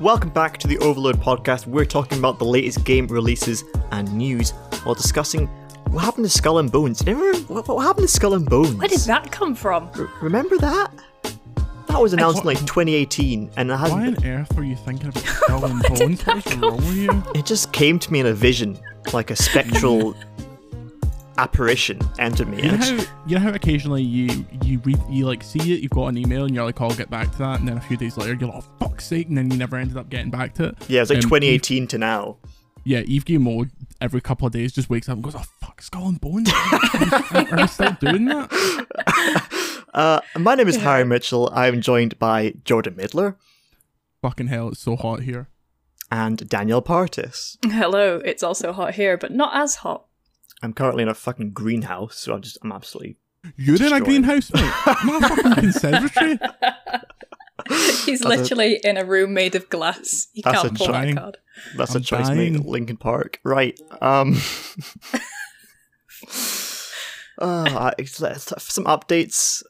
Welcome back to the Overlode podcast. We're talking about the latest game releases and news while discussing what happened to Skull and Bones. What happened to Skull and Bones? Where did that come from? Remember that? That was announced in like 2018 and it hasn't... Why on earth were you thinking about Skull and Bones? What is wrong with you? It just came to me in a vision, like a spectral apparition entered me. You know how occasionally you like see it, you've got an email and you're like, oh, I'll get back to that, and then a few days later you're like, oh, fuck's sake, and then you never ended up getting back to it. Yeah, it's like 2018 to now. Yeah, Eve Game Mode every couple of days just wakes up and goes, oh fuck, Skull and Bones. Are you still doing that? My name is Harry Mitchell. I'm joined by Jordan Midler. Fucking hell, it's so hot here. And Daniel Partis. Hello, it's also hot here, but not as hot. I'm currently in a fucking greenhouse, so I'm absolutely... You're destroyed. In a greenhouse, mate? I'm in a fucking conservatory. He's literally in a room made of glass. You can't pull that card. That's a choice made at Linkin Park. Right. Some updates.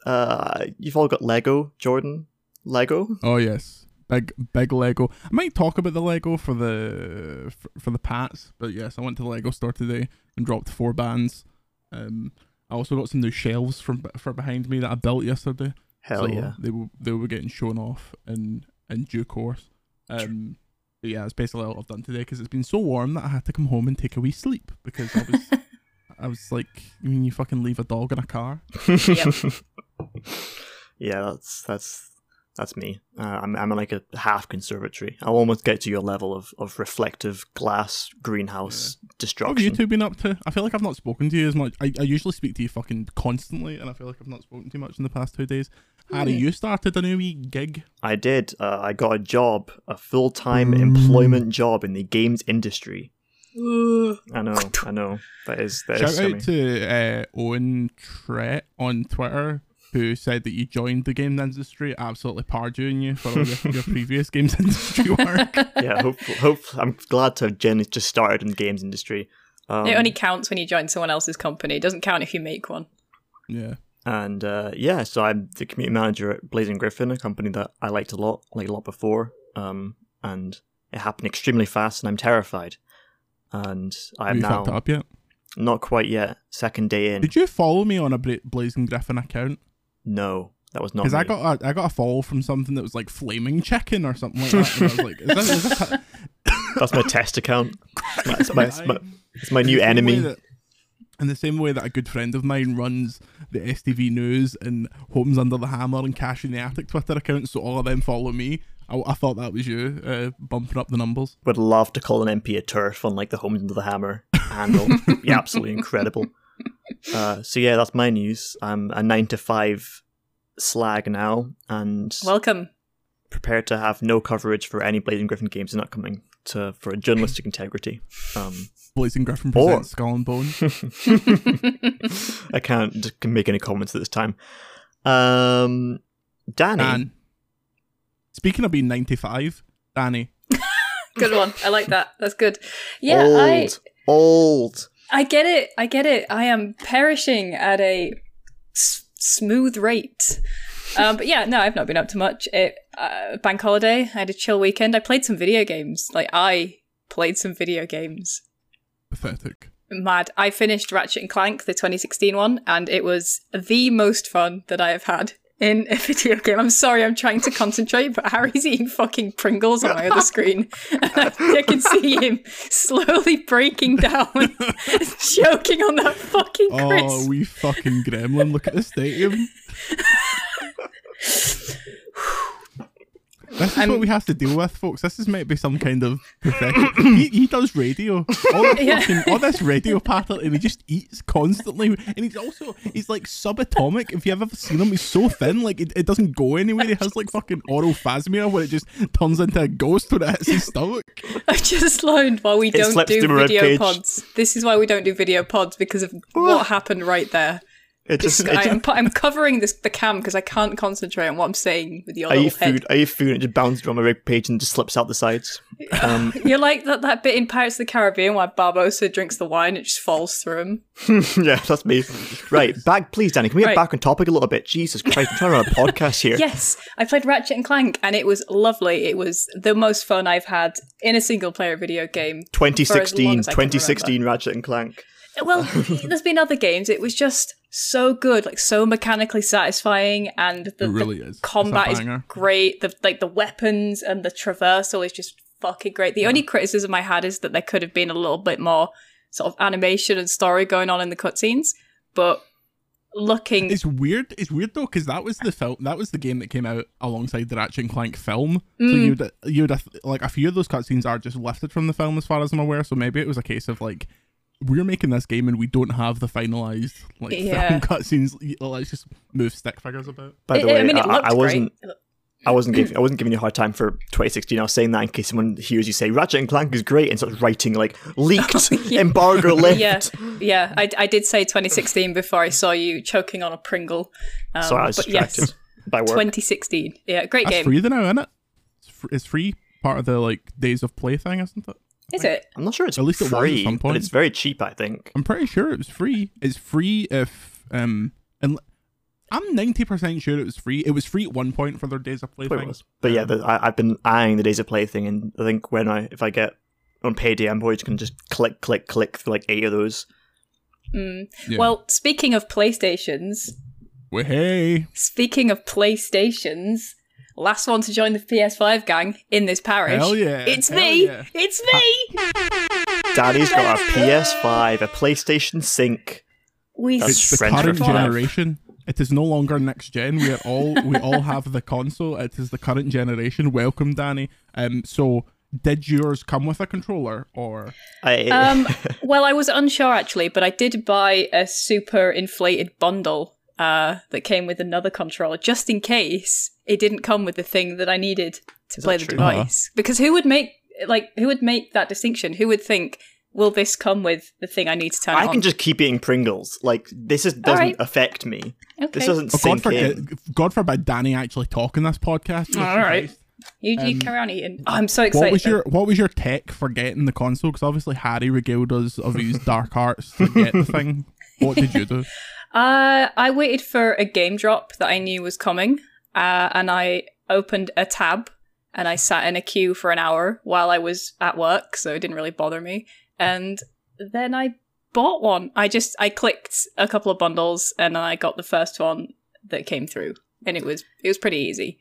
You've all got Lego, Jordan. Lego? Oh, yes. Big Lego. I might talk about the Lego for the Pats, but yes, I went to the Lego store today and dropped 4 bands. I also got some new shelves from behind me that I built yesterday. Hell so yeah! They were getting shown off in due course. Yeah, it's basically all I've done today because it's been so warm that I had to come home and take a wee sleep because I was like, I mean, you fucking leave a dog in a car. Yep. Yeah, that's me. I'm in like a half conservatory. I'll almost get to your level of reflective glass greenhouse destruction. What have you two been up to? I feel like I've not spoken to you as much. I usually speak to you fucking constantly, and I feel like I've not spoken too much in the past 2 days. Harry, you started a new wee gig. I did. I got a job, a full-time employment job in the games industry. I know. That is. Shout out to Owen Trett on Twitter, who said that you joined the games industry, absolutely pardoning you for all your previous games industry work. Yeah, hopefully. I'm glad to have generally just started in the games industry. It only counts when you join someone else's company. It doesn't count if you make one. Yeah. And so I'm the community manager at Blazing Griffin, a company that I liked a lot before. And it happened extremely fast, and I'm terrified. And I'm now... Have you fucked it up yet? Not quite yet. Second day in. Did you follow me on a Blazing Griffin account? No, that was not because I got a follow from something that was like flaming chicken or something like that. And I was like, is that that's my test account. It's my new enemy. In the same way that a good friend of mine runs the STV News and Homes Under the Hammer and Cash in the Attic Twitter account, so all of them follow me. I thought that was you bumping up the numbers. Would love to call an MP a turf on like the Homes Under the Hammer handle. Yeah, absolutely incredible. So yeah, that's my news. I'm a 9-to-5 slag now, and welcome. Prepared to have no coverage for any Blazing Griffin games in upcoming for journalistic integrity. Blazing Griffin presents Skull and Bone. I can't make any comments at this time. Danny. Speaking of being 95, Danny. Good one. I like that. That's good. Yeah, old. I get it. I am perishing at a smooth rate. But yeah, no, I've not been up to much. Bank holiday, I had a chill weekend. I played some video games. Pathetic. Mad. I finished Ratchet & Clank, the 2016 one, and it was the most fun that I have had in a video game. I'm sorry, I'm trying to concentrate, but Harry's eating fucking Pringles on my other screen. I can see him slowly breaking down, choking on that fucking crisp. Oh, we fucking gremlin. Look at the stadium. This is what we have to deal with, folks. This is meant to be some kind of perfection. He does radio. All this radio pattern, and he just eats constantly. And he's like subatomic. If you've ever seen him, he's so thin, like it doesn't go anywhere. He has like fucking orophasmia where it just turns into a ghost when it hits his stomach. I just learned why we don't do video pods. This is why we don't do video pods, because of what happened right there. I'm covering the cam because I can't concentrate on what I'm saying with your little head. I eat food and it just bounces around my rib cage and just slips out the sides. You're like that bit in Pirates of the Caribbean where Barbossa drinks the wine, it just falls through him. Yeah, that's me. Right, back, please, Danny. Can we get back on topic a little bit? Jesus Christ, I'm trying to run a podcast here. Yes, I played Ratchet and Clank, and it was lovely. It was the most fun I've had in a single-player video game. 2016 Ratchet and Clank. Well, there's been other games. It was just so good, like so mechanically satisfying, and the combat is great. The weapons and the traversal is just fucking great. The only criticism I had is that there could have been a little bit more sort of animation and story going on in the cutscenes, but it's weird though, because that was the film, that was the game that came out alongside the Ratchet and Clank film. So you'd like a few of those cutscenes are just lifted from the film, as far as I'm aware. So maybe it was a case of like, we're making this game and we don't have the finalized film cutscenes. Let's just move stick figures about. By the way, I wasn't giving you a hard time for 2016. I was saying that in case someone hears you say Ratchet and Clank is great and starts writing like leaked, embargo lift. Yeah. I did say 2016 before I saw you choking on a Pringle. So I was distracted by work. 2016. Yeah, great game. It's free now, isn't it? It's free, part of the like Days of Play thing, isn't it? Is it? I'm not sure it's at least free, but it's very cheap, I think. I'm pretty sure it was free. It's free if... I'm 90% sure it was free. It was free at one point for their Days of Play thing. But yeah, I've been eyeing the Days of Play thing, and I think if I get on payday, I'm always going to just click for like 8 of those. Yeah. Well, speaking of PlayStations... Well, hey! Speaking of PlayStations... Last one to join the PS5 gang in this parish. Hell yeah. It's me! Daddy's got a PS5, a PlayStation Sync. It's the current generation. It is no longer next gen. We all have the console. It is the current generation. Welcome, Danny. So did yours come with a controller or? Well, I was unsure actually, but I did buy a super inflated bundle that came with another controller just in case it didn't come with the thing that I needed to play the device. Because who would make that distinction? Who would think, will this come with the thing I need to turn on? I can just keep eating Pringles. Like, this doesn't affect me. Okay. This doesn't sink in. God forbid Danny actually talk in this podcast. All right. You carry on eating. Oh, I'm so excited. What was your tech for getting the console? Because obviously Harry regaled us of his dark arts to get the thing. What did you do? I waited for a game drop that I knew was coming, and I opened a tab, and I sat in a queue for an hour while I was at work, so it didn't really bother me. And then I bought one. I clicked a couple of bundles, and I got the first one that came through, and it was pretty easy.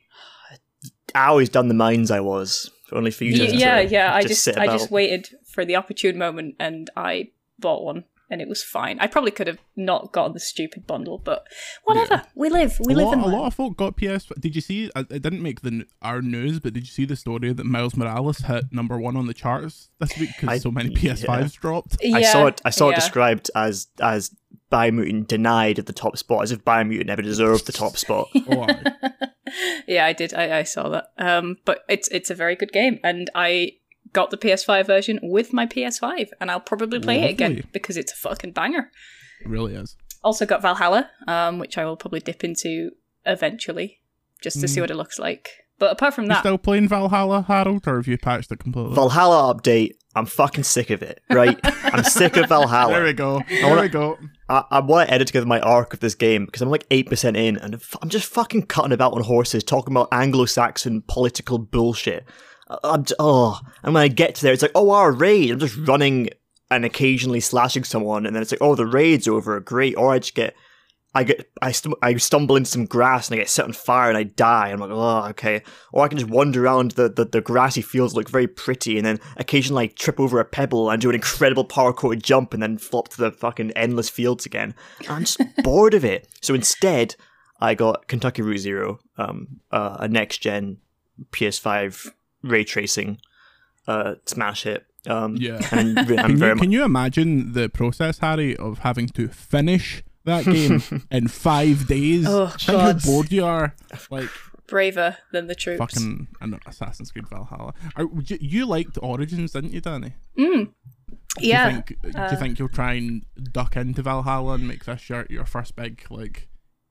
I always done the mines I was, only for you. Yeah. I just waited for the opportune moment, and I bought one. And it was fine. I probably could have not gotten the stupid bundle, but whatever. Yeah. We live and learn. A lot of folk got PS5. Did you see? It didn't make our news, but did you see the story that Miles Morales hit #1 on the charts this week because so many PS5s dropped? Yeah, I saw it described as Biomutant denied at the top spot, as if Biomutant ever deserved the top spot. Yeah, I did. I saw that. But it's a very good game, and I got the PS5 version with my PS5, and I'll probably play it again because it's a fucking banger. It really is. Also got Valhalla, which I will probably dip into eventually just to see what it looks like. But apart from that... You still playing Valhalla, Harold, or have you patched it completely? Valhalla update. I'm fucking sick of it, right? I'm sick of Valhalla. There we go. I want to edit together my arc of this game because I'm like 8% in, and I'm just fucking cutting about on horses talking about Anglo-Saxon political bullshit. And when I get to there, it's like, our raid. I'm just running and occasionally slashing someone, and then it's like, the raid's over, great. Or I stumble into some grass and I get set on fire and I die. I'm like, okay. Or I can just wander around the grassy fields, look very pretty, and then occasionally I trip over a pebble and do an incredible parkour jump and then flop to the fucking endless fields again. And I'm just bored of it. So instead, I got Kentucky Route Zero, a next gen PS5. Ray tracing smash hit. And can you imagine the process, Harry, of having to finish that game in 5 days? Think how bored you are. Like, braver than the troops. Fucking Assassin's Creed Valhalla. You liked Origins, didn't you, Danny? Do you think you'll try and duck into Valhalla and make this your first big like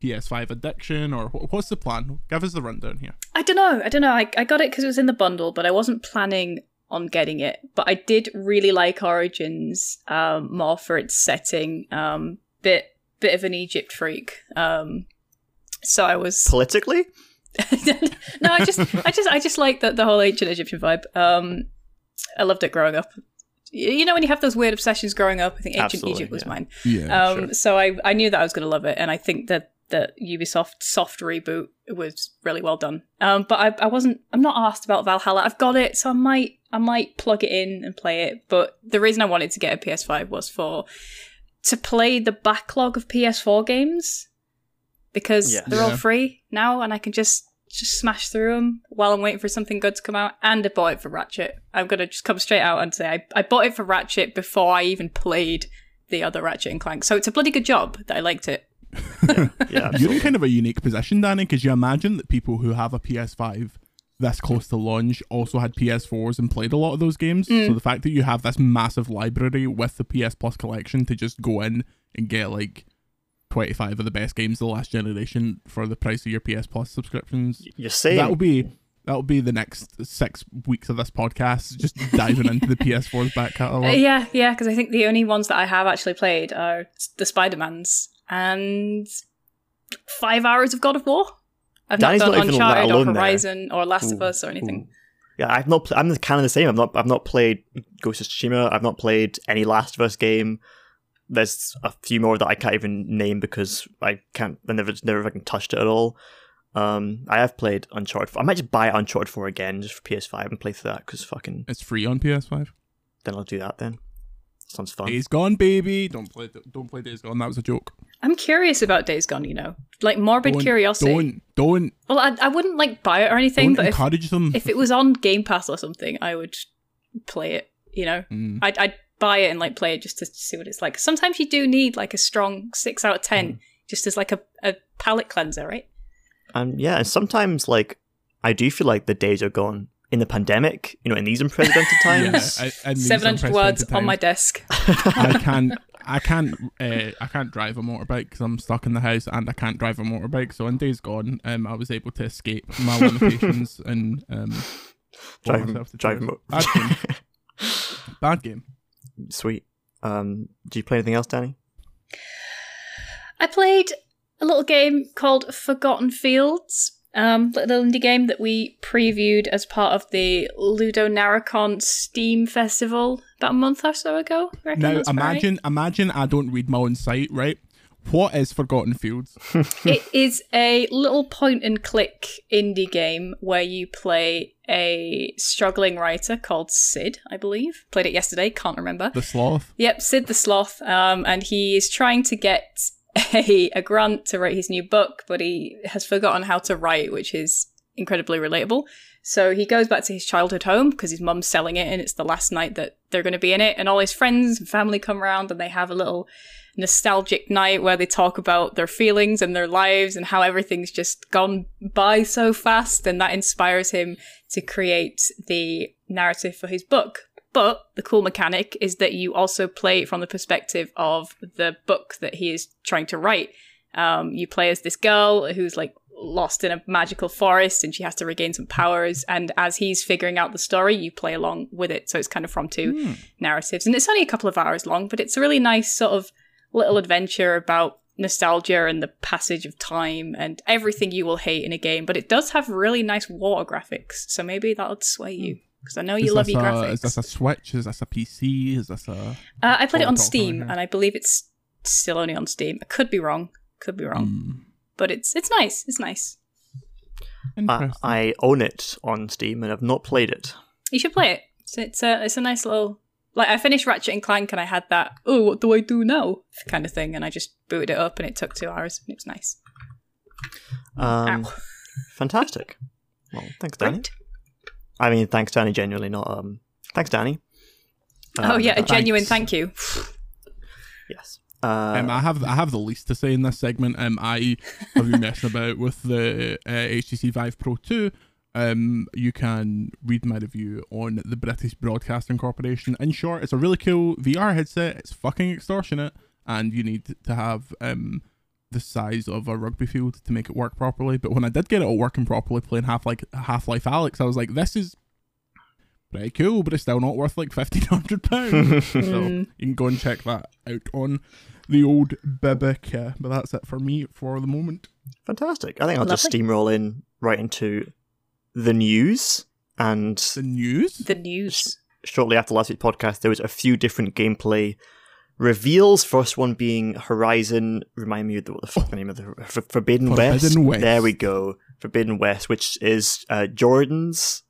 PS5 addiction, or what's the plan? Give us the rundown here. I don't know. I got it because it was in the bundle, but I wasn't planning on getting it. But I did really like Origins more for its setting. Bit of an Egypt freak. So I was politically. No, I just like the whole ancient Egyptian vibe. I loved it growing up. You know, when you have those weird obsessions growing up, I think ancient Egypt was mine. Yeah, sure. So I knew that I was going to love it, and I think that the Ubisoft soft reboot was really well done. But I'm not asked about Valhalla. I've got it, so I might plug it in and play it. But the reason I wanted to get a PS5 was to play the backlog of PS4 games, because they're all free now, and I can just smash through them while I'm waiting for something good to come out. And I bought it for Ratchet. I'm going to just come straight out and say I bought it for Ratchet before I even played the other Ratchet and Clank. So it's a bloody good job that I liked it. Yeah, you're in kind of a unique position, Danny, because you imagine that people who have a PS5 this close to launch also had PS4s and played a lot of those games. So the fact that you have this massive library with the PS Plus collection to just go in and get like 25 of the best games of the last generation for the price of your PS Plus subscriptions. You're saying that'll be the next 6 weeks of this podcast, just diving into the PS4's back catalogue. Yeah, because I think the only ones that I have actually played are the Spider-Mans and 5 hours of God of War. I've not done Uncharted or Horizon or Last of Us or anything. Yeah, I'm kind of the same. I've not played Ghost of Tsushima. I've not played any Last of Us game. There's a few more that I can't even name because I never fucking touched it at all. I have played Uncharted 4. I might just buy Uncharted 4 again just for PS5 and play through that because fucking... It's free on PS5? Then I'll do that then. Sounds fun. Days Gone, baby! Don't play Days Gone, that was a joke. I'm curious about Days Gone, you know. Like, morbid curiosity. Don't. Well, I wouldn't, like, buy it or anything, but if it was on Game Pass or something, I would play it, you know. I'd buy it and like play it just to see what it's like. Sometimes you do need like a strong 6 out of 10 just as like a palate cleanser, right? Yeah, and sometimes like I do feel like the days are gone in the pandemic, you know, in these unprecedented times. 700 words on my desk. I can't drive a motorbike because I'm stuck in the house, and I can't drive a motorbike. So in Days Gone, I was able to escape my limitations and drive motorbike. Bad game. Sweet. Do you play anything else, Danny? I played a little game called Forgotten Fields, a little indie game that we previewed as part of the Ludo Narracon Steam Festival about a month or so ago. Now, imagine I don't read my own site, right? What is Forgotten Fields? It is a little point-and-click indie game where you play a struggling writer called Sid, I believe. Played it yesterday, can't remember. The Sloth? Yep, Sid the Sloth. And he is trying to get a grant to write his new book, but he has forgotten how to write, which is incredibly relatable. So he goes back to his childhood home because his mum's selling it and it's the last night that they're going to be in it. And all his friends and family come around and they have a little nostalgic night where they talk about their feelings and their lives and how everything's just gone by so fast, and that inspires him to create the narrative for his book. But the cool mechanic is that you also play from the perspective of the book that he is trying to write. You play as this girl who's like lost in a magical forest and she has to regain some powers, and as he's figuring out the story you play along with it, so it's kind of from two narratives, and it's only a couple of hours long, but it's a really nice sort of little adventure about nostalgia and the passage of time and everything you will hate in a game. But it does have really nice water graphics, so maybe that'll sway you, because I know you love your graphics. Is this a Switch? Is this a PC? Is this a... I played it on Steam, and I believe it's still only on Steam. I could be wrong. But it's nice. It's nice. I own it on Steam, and I've not played it. You should play it. So it's a nice little... Like, I finished Ratchet and Clank and I had that, oh, what do I do now? Kind of thing. And I just booted it up and it took 2 hours and it was nice. Fantastic. Well, thanks, Danny. Right. I mean, thanks, Danny, genuinely, not... Thanks, Danny. Genuine thank you. Yes. I have the least to say in this segment. I have been messing about with the HTC Vive Pro 2. You can read my review on the British Broadcasting Corporation. In short, it's a really cool VR headset. It's fucking extortionate, and you need to have the size of a rugby field to make it work properly. But when I did get it all working properly, playing Half-Life Alyx, I was like, this is pretty cool, but it's still not worth like £1,500. So you can go and check that out on the old Bibica. But that's it for me for the moment. Fantastic. I think I'll just steamroll in right into the news. And the news? The news. Shortly after last week's podcast, there was a few different gameplay reveals. First one being Horizon. Remind me of what the fuck the name of the Forbidden West. There we go. Forbidden West, which is Jordan's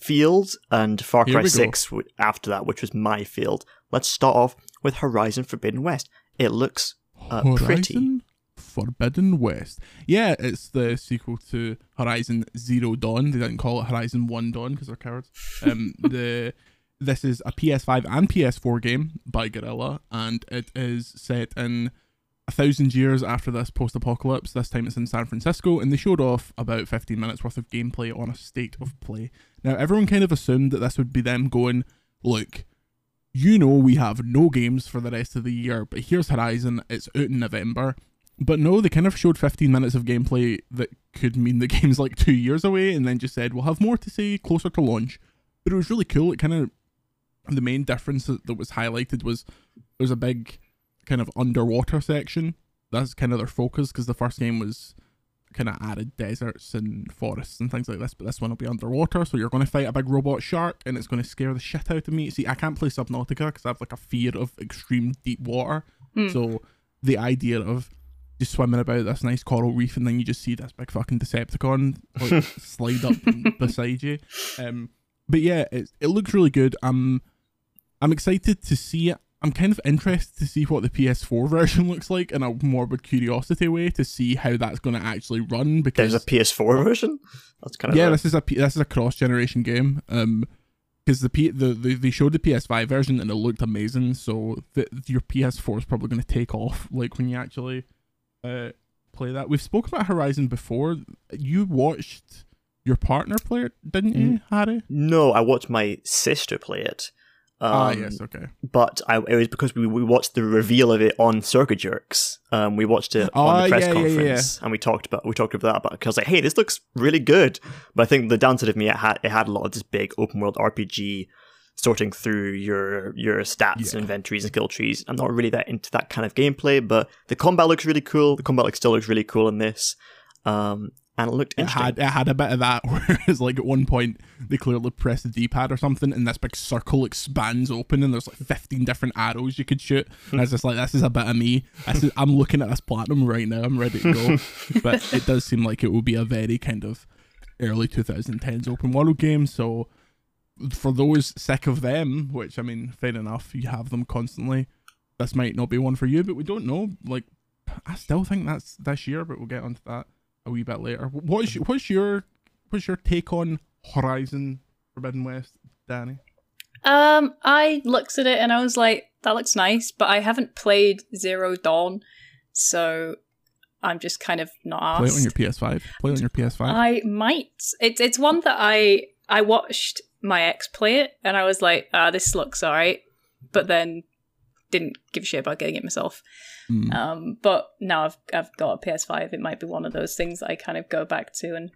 field, and Far Cry 6 after that, which was my field. Let's start off with Horizon Forbidden West. It looks pretty. Forbidden West. Yeah, it's the sequel to Horizon Zero Dawn. They didn't call it Horizon One Dawn because they're cowards. This is a PS5 and PS4 game by Guerrilla, and it is set in 1,000 years after this post-apocalypse. This time it's in San Francisco, and they showed off about 15 minutes worth of gameplay on a state of play. Now, everyone kind of assumed that this would be them going, look, you know we have no games for the rest of the year, but here's Horizon, it's out in November. But no, they kind of showed 15 minutes of gameplay that could mean the game's like 2 years away, and then just said, we'll have more to say closer to launch. But it was really cool. It kind of, the main difference that was highlighted was there's a big kind of underwater section. That's kind of their focus, because the first game was kind of arid deserts and forests and things like this, but this one will be underwater, so you're going to fight a big robot shark, and it's going to scare the shit out of me. See, I can't play Subnautica because I have like a fear of extreme deep water. So the idea of just swimming about this nice coral reef and then you just see this big fucking Decepticon like slide up beside you. But yeah, it looks really good. I'm excited to see it. I'm kind of interested to see what the PS4 version looks like in a morbid curiosity way, to see how that's going to actually run. Because there's a PS4 version? That's kind of this is a cross-generation game. Because they showed the PS5 version and it looked amazing, so your PS4 is probably going to take off like when you actually play that. We've spoken about Horizon before. You watched your partner play it, didn't you, Harry? No, I watched my sister play it. Yes, okay. But it was because we watched the reveal of it on Circuit Jerks. We watched it on the press conference, and we talked about that because like, hey, this looks really good. But I think the downside of me, it had a lot of this big open world RPG, sorting through your stats and inventories and skill trees. I'm not really that into that kind of gameplay, but the combat looks really cool. The combat still looks really cool in this. And it looked interesting. It had a bit of that, whereas like at one point they clearly press the D-pad or something, and this big circle expands open, and there's like 15 different arrows you could shoot. And I was just like, this is a bit of me. I'm looking at this platinum right now. I'm ready to go. But it does seem like it will be a very kind of early 2010s open world game. So for those sick of them, which I mean, fair enough, you have them constantly. This might not be one for you, but we don't know. Like, I still think that's this year, but we'll get onto that a wee bit later. What's your take on Horizon Forbidden West, Danny? I looked at it and I was like, that looks nice, but I haven't played Zero Dawn, so I'm just kind of not asked. Play it on your PS5. I might. It's one that I watched my ex play it and I was like, this looks alright, but then didn't give a shit about getting it myself. But now I've got a PS5, it might be one of those things that I kind of go back to and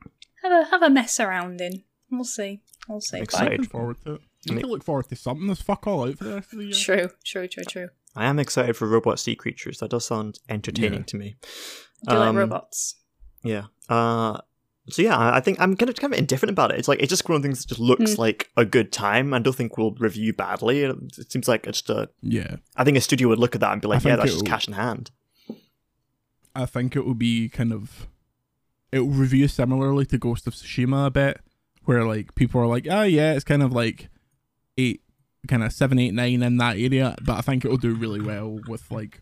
have a mess around in. We'll see. I'm forward to it. You can look forward to something. There's fuck all out for the rest of the year. True. I am excited for Robot Sea Creatures. That does sound entertaining to me. Do you like robots? Yeah. So yeah, I think I'm kind of indifferent about it. It's like, it's just one of the things that just looks like a good time. I don't think we'll review badly. It seems like it's just I think a studio would look at that and be like, yeah, that's just cash in hand. I think it will be it will review similarly to Ghost of Tsushima a bit, where like people are like, oh yeah, it's kind of like 7, 8, 9 in that area. But I think it will do really well with like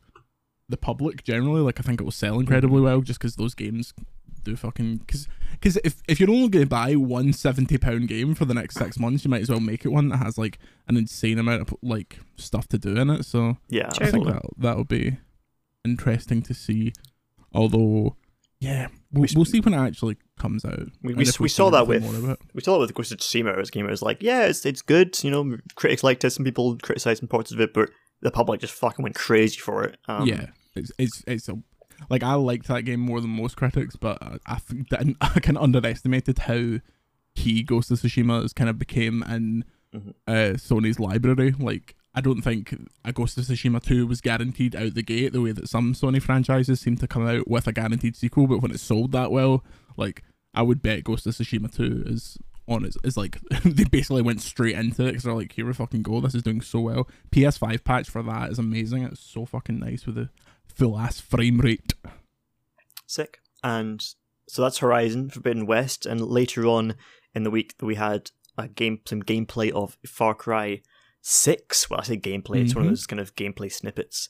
the public generally. Like I think it will sell incredibly well just because those games do fucking because if you're only going to buy one £70 game for the next 6 months, you might as well make it one that has like an insane amount of like stuff to do in it. So yeah, I think that'll be interesting to see. Although yeah, we'll see when it actually comes out. We saw that with Ghost of Tsushima. As a game, it was like, yeah, it's good. You know, critics liked it. Some people criticized some parts of it, but the public just fucking went crazy for it. Like I liked that game more than most critics, but I kind of underestimated how key Ghost of Tsushima has kind of became in Sony's library. Like, I don't think a Ghost of Tsushima 2 was guaranteed out the gate the way that some Sony franchises seem to come out with a guaranteed sequel, but when it's sold that well, like, I would bet Ghost of Tsushima 2 is on it's like they basically went straight into it because they're like, here we fucking go, this is doing so well. PS5 patch for that is amazing. It's so fucking nice with the full ass frame rate. Sick. And so that's Horizon Forbidden West, and later on in the week we had a some gameplay of Far Cry 6. Well, I say gameplay, it's one of those kind of gameplay snippets.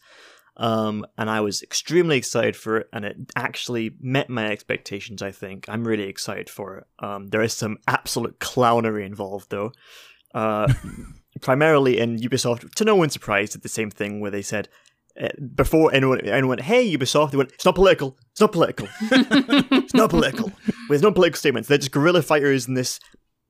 And I was extremely excited for it, and it actually met my expectations, I think. I'm really excited for it. There is some absolute clownery involved, though. Primarily in Ubisoft, to no one's surprise, did the same thing where they said, before anyone went, hey, Ubisoft, they went, it's not political, it's not political. It's not political. There's no political statements. They're just guerrilla fighters in this...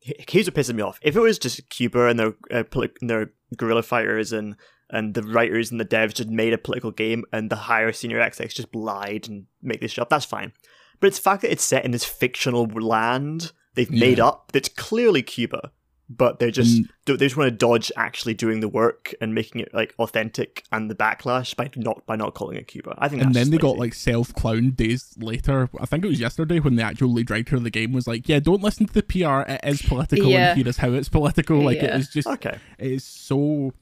Here's what pisses me off. If it was just Cuba and their guerrilla fighters and the writers and the devs just made a political game and the higher senior execs just lied and make this shit up, that's fine. But it's the fact that it's set in this fictional land they've made up that's clearly Cuba, but they're just they just want to dodge actually doing the work and making it like authentic and the backlash by not calling it Cuba. I think. And then they got like self-clowned days later. I think it was yesterday when the actual lead writer of the game was like, "Yeah, don't listen to the PR. It is political, and here is how it's political." Like it is just It is so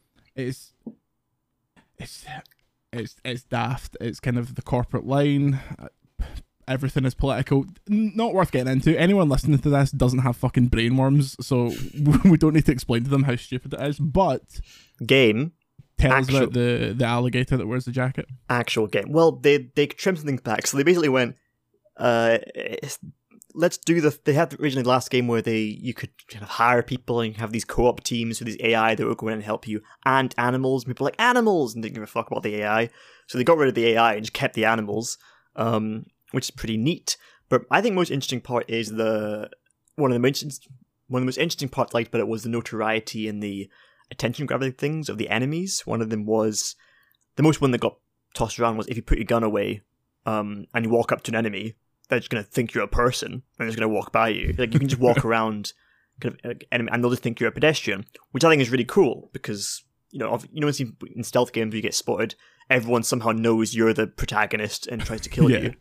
it's daft. It's kind of the corporate line. Everything is political. Not worth getting into. Anyone listening to this doesn't have fucking brainworms, so we don't need to explain to them how stupid it is. But game tells about the alligator that wears the jacket. Actual game. Well, they trimmed some things back, so they basically went, let's do the. They had originally the last game where you could kind of hire people and have these co-op teams with these AI that would go in and help you, and animals. People like animals and didn't give a fuck about the AI, so they got rid of the AI and just kept the animals. Which is pretty neat, but I think most interesting part is one of the most interesting parts I liked about it was the notoriety and the attention-grabbing things of the enemies. One of them was one that got tossed around was if you put your gun away and you walk up to an enemy, they're just gonna think you're a person and just gonna walk by you. Like you can just walk around kind of enemy and they'll just think you're a pedestrian, which I think is really cool because in stealth games where you get spotted, everyone somehow knows you're the protagonist and tries to kill you.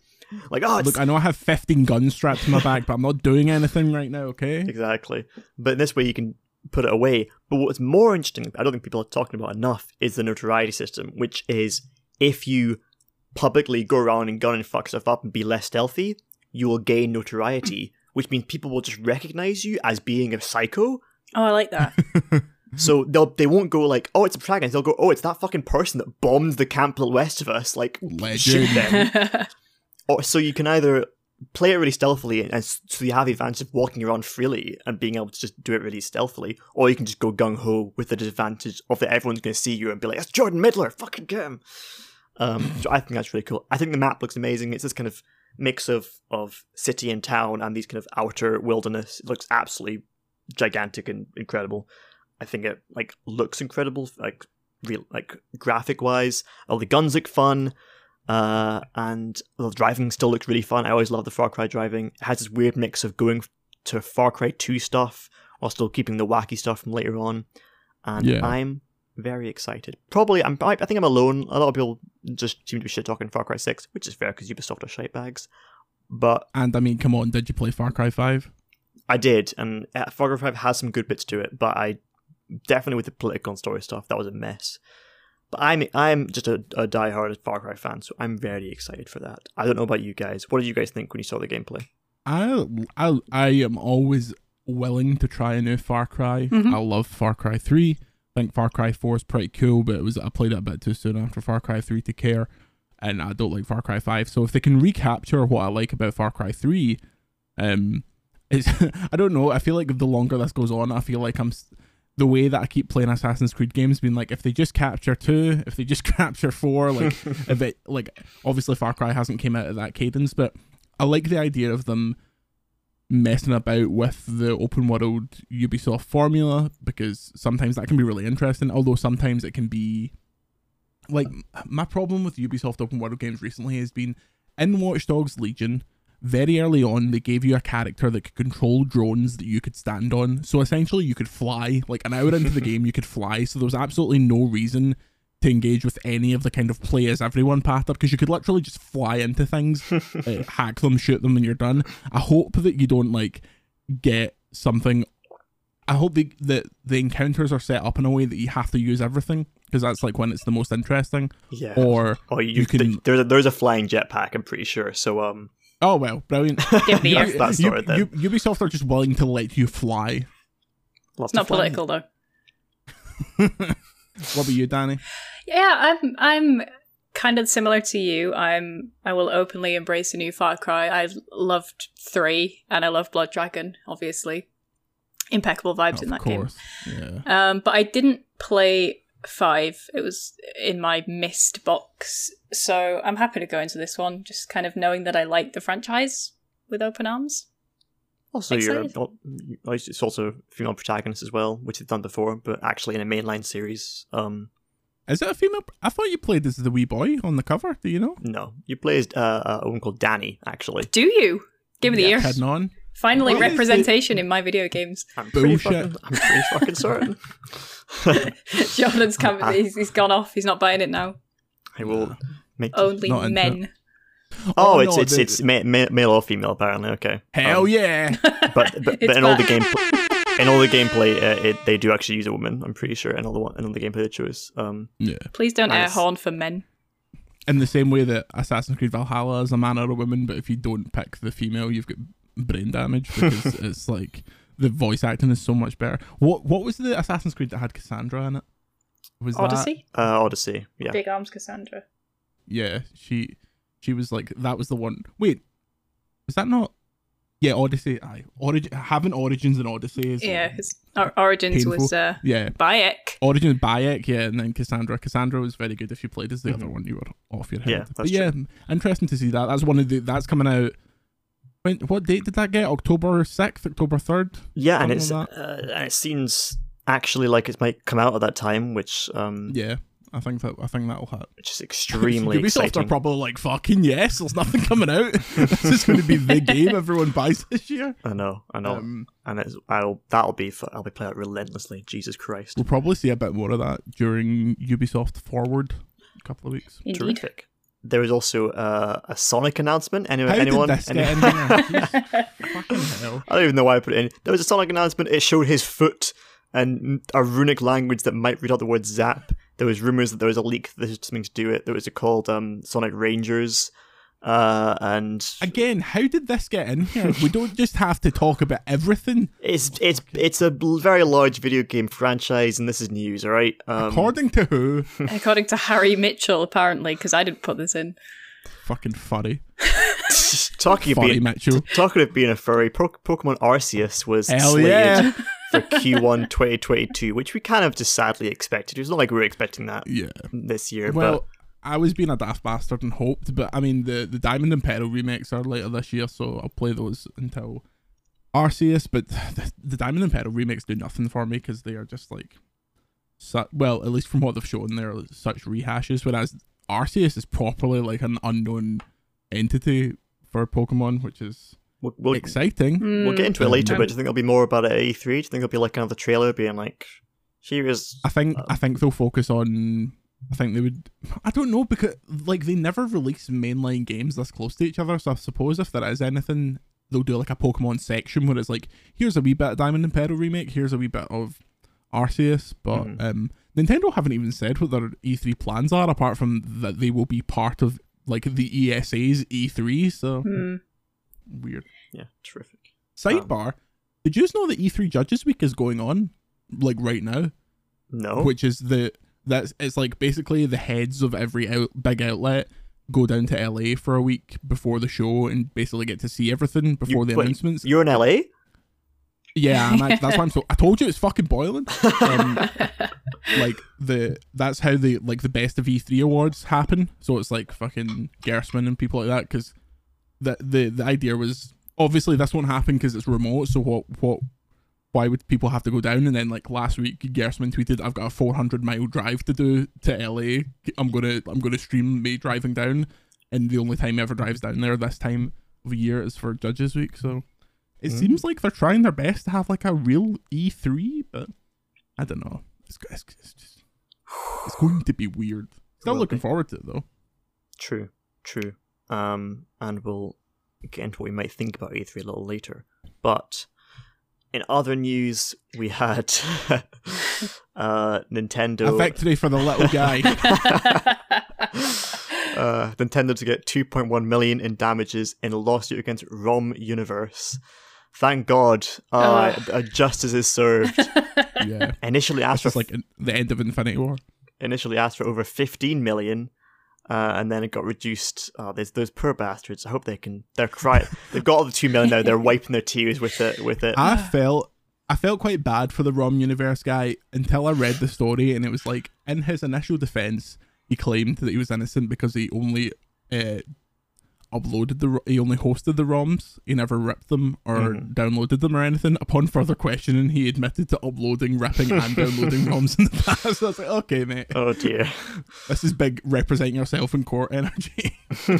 Like, oh, look, I know I have 15 guns strapped to my back, but I'm not doing anything right now, okay? Exactly. But this way you can put it away. But what's more interesting, I don't think people are talking about enough, is the notoriety system, which is if you publicly go around and gun and fuck stuff up and be less stealthy, you will gain notoriety, which means people will just recognize you as being a psycho. Oh, I like that. So they won't go like, oh, it's a protagonist. They'll go, oh, it's that fucking person that bombed the camp to the west of us. Like, shoot them. So you can either play it really stealthily and so you have the advantage of walking around freely and being able to just do it really stealthily, or you can just go gung-ho with the disadvantage of that everyone's going to see you and be like, that's Jordan Midler, fucking get him. So I think that's really cool. I think the map looks amazing. It's this kind of mix of city and town and these kind of outer wilderness. It looks absolutely gigantic and incredible. I think it like looks incredible, like real, like graphic-wise. All the guns look fun. And the driving still looks really fun. I always love the Far Cry driving. It has this weird mix of going to Far Cry 2 stuff while still keeping the wacky stuff from later on. And I'm very excited. I think I'm alone. A lot of people just seem to be shit-talking Far Cry 6, which is fair because Ubisoft are shite bags. But... And I mean, come on, did you play Far Cry 5? I did, and Far Cry 5 has some good bits to it, but I definitely with the political and story stuff, that was a mess. But I'm just a diehard Far Cry fan, so I'm very excited for that. I don't know about you guys. What did you guys think when you saw the gameplay? I am always willing to try a new Far Cry. I love Far Cry 3. I think Far Cry 4 is pretty cool, but I played it a bit too soon after Far Cry 3 to care, and I don't like Far Cry 5. So if they can recapture what I like about Far Cry 3, I don't know. I feel like the longer this goes on, I feel like the way that I keep playing Assassin's Creed games being like, if they just capture 2, if they just capture 4, like if it, like obviously Far Cry hasn't came out of that cadence, but I like the idea of them messing about with the open world Ubisoft formula, because sometimes that can be really interesting, although sometimes it can be like my problem with Ubisoft open world games recently has been in Watch Dogs Legion very early on, they gave you a character that could control drones that you could stand on. So essentially you could fly, like an hour into the game, you could fly. So there was absolutely no reason to engage with any of the kind of play as everyone pattern, because you could literally just fly into things, hack them, shoot them, and you're done. I hope that you don't like get something. I hope that the encounters are set up in a way that you have to use everything, because that's like when it's the most interesting. Yeah. Or you can. There's a flying jetpack, I'm pretty sure. So Oh well, brilliant. Give me that story then. Ubisoft are just willing to let you fly. It's not political though. What about you, Danny? Yeah, I'm kind of similar to you. I will openly embrace a new Far Cry. I loved 3 and I love Blood Dragon, obviously. Impeccable vibes in that game. Yeah. But I didn't play 5. It was in my missed box. So I'm happy to go into this one, just kind of knowing that I like the franchise with open arms. Also, it's also a female protagonist as well, which they've done before, but actually in a mainline series. Is it a female? I thought you played as the wee boy on the cover. Do you know? No, you played as a woman called Danny, actually. Do you? Give me the ear. On. Finally, what representation in my video games. I'm pretty fucking certain. Jordan's come. He's gone off. He's not buying it now. I will make only men. Oh, it's male or female apparently. Okay. Hell yeah! But in all the gameplay, they do actually use a woman. I'm pretty sure in all the gameplay they chose. Yeah. Please don't air horn for men. In the same way that Assassin's Creed Valhalla is a man or a woman, but if you don't pick the female, you've got brain damage because it's like the voice acting is so much better. What was the Assassin's Creed that had Cassandra in it? Was Odyssey? Odyssey. Yeah. Big arms Cassandra. Yeah, she was like, that was the one. Wait, was that not? Yeah, Odyssey. Having Origins and Odyssey is Origins painful. Was Bayek. Origins, Bayek, yeah, and then Cassandra. Cassandra was very good. If you played as the other one, you were off your head. Yeah, but true. Interesting to see that. That's coming out. What date did that get? October 6th, October 3rd? Yeah, and it's and it seems actually like it might come out at that time, which I think that'll hurt. Which is extremely Ubisoft exciting. Ubisoft are probably like, fucking yes, there's nothing coming out. This is going to be the game everyone buys this year. I know. And I'll be playing it relentlessly. Jesus Christ. We'll probably see a bit more of that during Ubisoft Forward in a couple of weeks. Indeed. Terrific. There was also a Sonic announcement. How did this get in there? Fucking hell. I don't even know why I put it in. There was a Sonic announcement. It showed his foot and a runic language that might read out the word zap. There was rumors that there was a leak. There's something to do it. There was called Sonic Rangers. And again, how did this get in here? We don't just have to talk about everything. It's a very large video game franchise, and this is news, all right? According to who? According to Harry Mitchell, apparently, because I didn't put this in. Fucking furry. Talking of being a furry, Pokémon Arceus was slated for Q1 2022, which we kind of just sadly expected. It's not like we were expecting that this year. Well, I was being a daft bastard and hoped, but I mean, the Diamond and Pearl remakes are later this year, so I'll play those until Arceus, but the Diamond and Pearl remakes do nothing for me because they are just like, well, at least from what they've shown, they're such rehashes, whereas Arceus is properly like an unknown entity for Pokemon, which is exciting. We'll get into it later, but do you think there'll be more about it at E3? Do you think there'll be like another trailer being like, here is... I think they'll focus on... I think they would... I don't know, because like they never release mainline games this close to each other, so I suppose if there is anything, they'll do like a Pokemon section where it's like, here's a wee bit of Diamond and Pearl remake, here's a wee bit of Arceus, but Nintendo haven't even said what their E3 plans are, apart from that they will be part of like the ESA's E3, so... Weird. Yeah, terrific. Sidebar, did you just know that E3 Judges Week is going on, like right now? No. Which is the... It's like basically the heads of every big outlet go down to LA for a week before the show and basically get to see everything before the announcements. You're in LA? Yeah, that's why I'm so... I told you it's fucking boiling. That's how the best of E3 awards happen. So it's like fucking Gerstmann and people like that, because the idea was obviously this won't happen because it's remote. So why would people have to go down? And then like last week, Gerstmann tweeted, I've got a 400-mile drive to do to LA. I'm gonna stream me driving down, and the only time he ever drives down there this time of the year is for Judges Week, so it seems like they're trying their best to have like a real E3, but I don't know. It's just, it's going to be weird. Still looking forward to it though. True, true. And we'll get into what we might think about E3 a little later. But in other news, we had Nintendo. A victory for the little guy. Nintendo to get $2.1 million in damages in a lawsuit against ROM Universe. Thank God, justice is served. Yeah. Initially asked for like the end of Infinity War. Initially asked for over $15 million, and then it got reduced. Oh, those poor bastards. I hope they can. They're crying. They've got all the $2 million now. They're wiping their tears with it. I felt quite bad for the ROM Universe guy until I read the story, and it was like in his initial defense, he claimed that he was innocent because he only hosted the ROMs. He never ripped them or downloaded them or anything. Upon further questioning, he admitted to uploading, ripping, and downloading ROMs in the past. So I was like, okay, mate. Oh dear, this is big representing yourself in court energy. Yeah,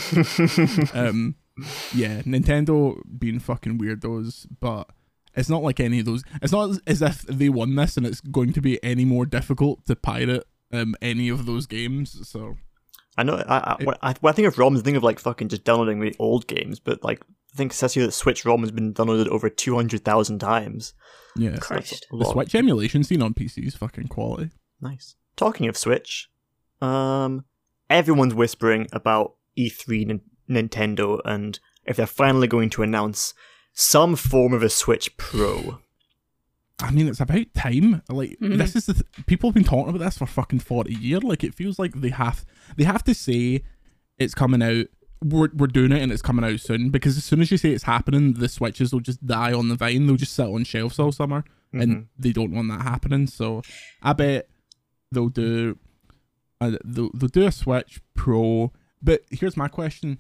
Nintendo being fucking weirdos, but it's not like any of those. It's not as if they won this and it's going to be any more difficult to pirate any of those games. So. I know. When I think of ROMs, I think of like fucking just downloading the old games, but like I think especially that Switch ROM has been downloaded over 200,000 times. Yeah, Christ. The Switch emulation scene on PC is fucking quality. Nice. Talking of Switch, everyone's whispering about E3 Nintendo and if they're finally going to announce some form of a Switch Pro. I mean, it's about time. Like this is people have been talking about this for fucking 40 years. Like it feels like they have to say it's coming out. We're doing it, and it's coming out soon. Because as soon as you say it's happening, the Switches will just die on the vine. They'll just sit on shelves all summer, and they don't want that happening. So I bet they'll do a Switch Pro. But here's my question.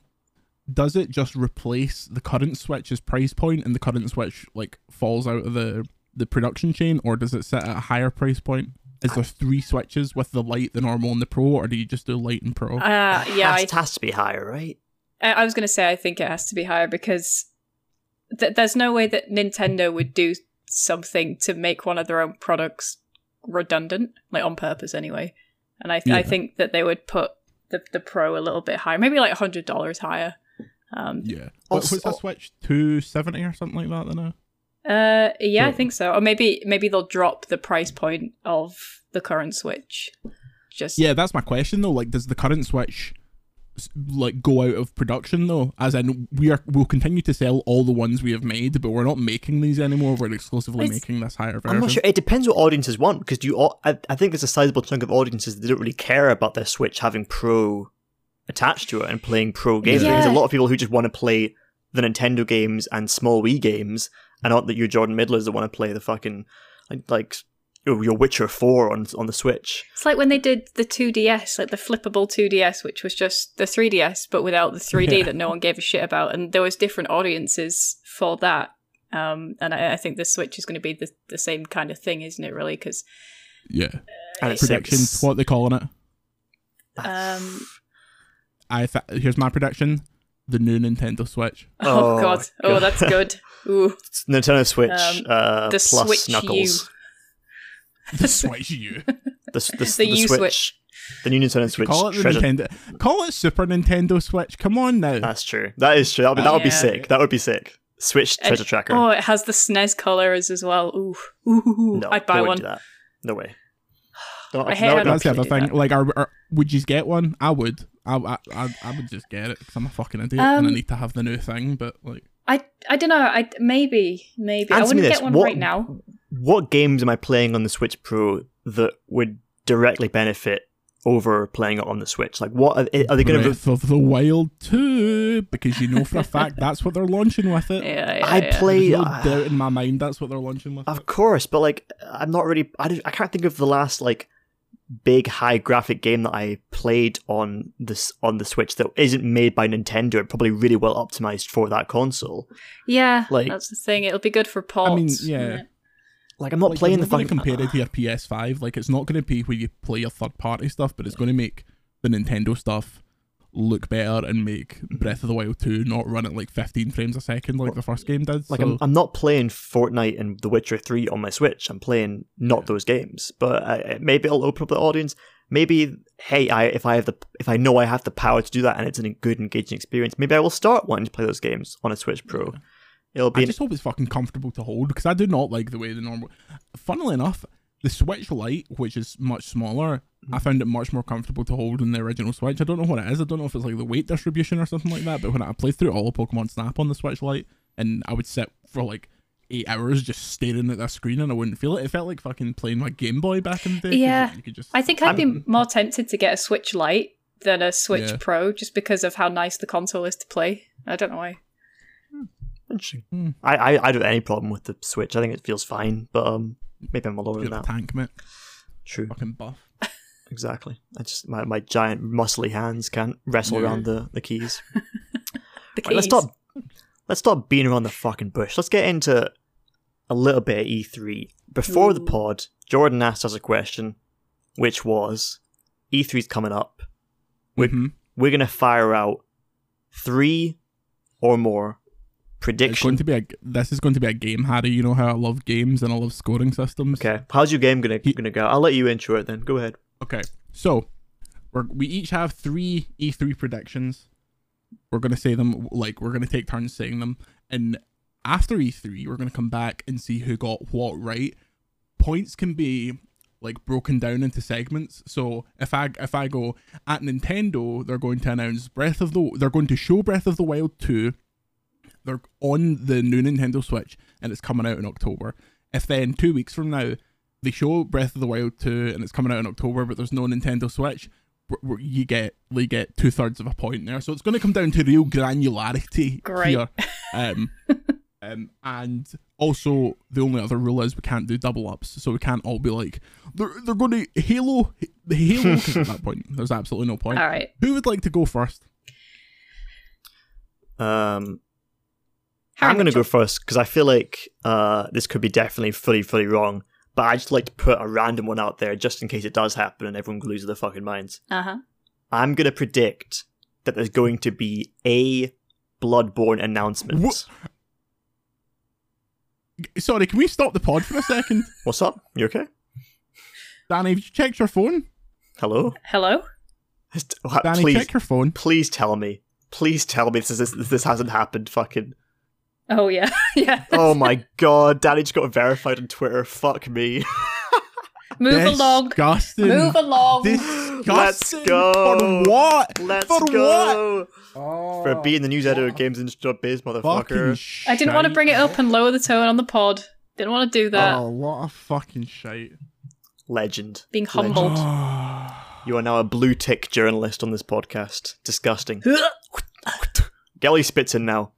Does it just replace the current Switch's price point, and the current Switch like falls out of the production chain, or does it set at a higher price point? Is there three Switches with the Lite, the normal, and the Pro, or do you just do Lite and Pro? It has to be higher, right? I was going to say I think it has to be higher because there's no way that Nintendo would do something to make one of their own products redundant, like on purpose anyway. And I think that they would put the Pro a little bit higher, maybe like $100 higher. Yeah. Was the Switch $270 or something like that then now? Yeah, I think so. Or maybe they'll drop the price point of the current Switch. Just yeah, that's my question though. Like, does the current Switch like go out of production though? As in, we'll continue to sell all the ones we have made, but we're not making these anymore. We're exclusively making this higher version. I'm not sure. It depends what audiences want because I think there's a sizable chunk of audiences that don't really care about their Switch having Pro attached to it and playing Pro games. Yeah. There's a lot of people who just want to play the Nintendo games and small Wii games. And not that you're Jordan Midlers that want to play the fucking like your Witcher 4 on the Switch. It's like when they did the 2DS, like the flippable 2DS, which was just the 3DS but without the 3D that no one gave a shit about. And there was different audiences for that. And I think the Switch is going to be the same kind of thing, isn't it? Really, because and it's predictions. What they calling it? Here's my prediction: the new Nintendo Switch. Oh God! Oh, that's good. Ooh. Nintendo Switch the plus Switch Knuckles. U. The Switch U. The Switch. The new Nintendo Switch. Call it Super Nintendo Switch. Come on now. That's true. That is true. That would be sick. That would be sick. Switch Treasure Tracker. Oh, it has the SNES colors as well. Ooh. No, I'd buy one. Do that. No way. That's the other thing. That. Like, would you get one? I would. I would just get it because I'm a fucking idiot and I need to have the new thing. But like. I don't know. Maybe I wouldn't get one right now. What games am I playing on the Switch Pro that would directly benefit over playing it on the Switch? Like, what are they going to? Breath of the Wild 2, because you know for a fact that's what they're launching with it. Yeah, play. There's no doubt in my mind that's what they're launching with. Of course, but like, I'm not really. I can't think of the last like big high graphic game that I played on the Switch that isn't made by Nintendo and probably really well optimized for that console. Yeah, like, that's the thing. It'll be good for ports. I mean, yeah. Like I'm not playing the fucking compared to your PS5. Like it's not going to be where you play your third party stuff, but it's going to make the Nintendo stuff look better and make Breath of the Wild 2 not run at like 15 frames a second like the first game did. Like, so I'm not playing Fortnite and The Witcher 3 on my Switch. I'm playing not those games, but maybe it'll open up the audience. Maybe, hey, if I know I have the power to do that and it's a good engaging experience, maybe I will start wanting to play those games on a Switch Pro. It'll be. I just hope it's fucking comfortable to hold, because I do not like the way the normal. Funnily enough, the Switch Lite, which is much smaller, I found it much more comfortable to hold than the original Switch. I don't know what it is. I don't know if it's like the weight distribution or something like that, but when I played through all of Pokemon Snap on the Switch Lite, and I would sit for like 8 hours just staring at that screen and I wouldn't feel it. It felt like fucking playing my Game Boy back in the day. Yeah. You could just, I think I'd be more tempted to get a Switch Lite than a Switch Pro just because of how nice the console is to play. I don't know why. I don't have any problem with the Switch. I think it feels fine, but maybe I'm alone in that. Tank, mate. True. Fucking buff. Exactly. I just my giant muscly hands can't wrestle around the keys. Right, let's stop being around the fucking bush. Let's get into a little bit of E3. Before the pod, Jordan asked us a question, which was, E3's coming up. We're gonna fire out 3 or more predictions. This is going to be a game, Harry. You know how I love games and I love scoring systems. Okay, how's your game gonna go? I'll let you intro it then. Go ahead. Okay, so we each have 3 E3 predictions. We're gonna say them, like we're gonna take turns saying them, and after E3, we're gonna come back and see who got what right. Points can be like broken down into segments. So if I go at Nintendo, they're going to announce they're going to show Breath of the Wild 2. They're on the new Nintendo Switch and it's coming out in October. If then 2 weeks from now they show Breath of the Wild 2 and it's coming out in October but there's no Nintendo Switch, you get 2/3 of a point there. So it's going to come down to real granularity here. And also the only other rule is we can't do double ups, so we can't all be like they're going to Halo at that point. There's absolutely no point. All right. Who would like to go first? I'm going to go first because I feel like this could be definitely fully wrong, but I just like to put a random one out there just in case it does happen and everyone loses their fucking minds. I'm going to predict that there's going to be a Bloodborne announcement. Sorry, can we stop the pod for a second? What's up? You okay? Danny, have you checked your phone? Hello? Danny, please, check your phone. Please tell me. This hasn't happened fucking... Oh, yeah. Yeah. Oh, my God. Danny just got verified on Twitter. Fuck me. Move along. Disgusting. Let's go. For what? Let's go. Oh, for being the news editor of Games Industry.biz, motherfucker. I didn't want to bring it up and lower the tone on the pod. Didn't want to do that. Oh, what a fucking shite. Legend. Being humbled. You are now a blue tick journalist on this podcast. Disgusting. Gelly spits in now.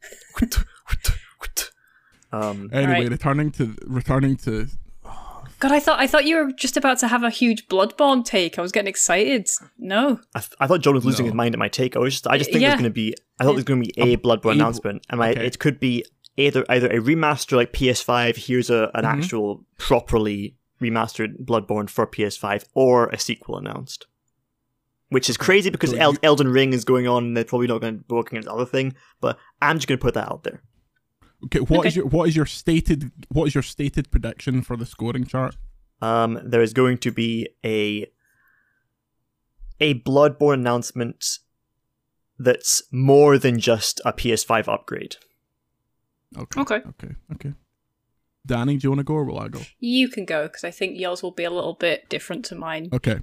Anyway, right. returning to. Oh, God, I thought you were just about to have a huge Bloodborne take. I was getting excited. No, I thought John was losing his mind at my take. I just think there's going to be. I thought there's going to be a Bloodborne announcement, and it could be either a remaster like PS5. Here's an actual properly remastered Bloodborne for PS5, or a sequel announced. Which is crazy because Elden Ring is going on and they're probably not going to be working on the other thing, but I'm just going to put that out there. Okay, what is your stated prediction for the scoring chart? There is going to be a Bloodborne announcement that's more than just a PS5 upgrade. Okay. Danny, do you want to go or will I go? You can go because I think yours will be a little bit different to mine. Okay.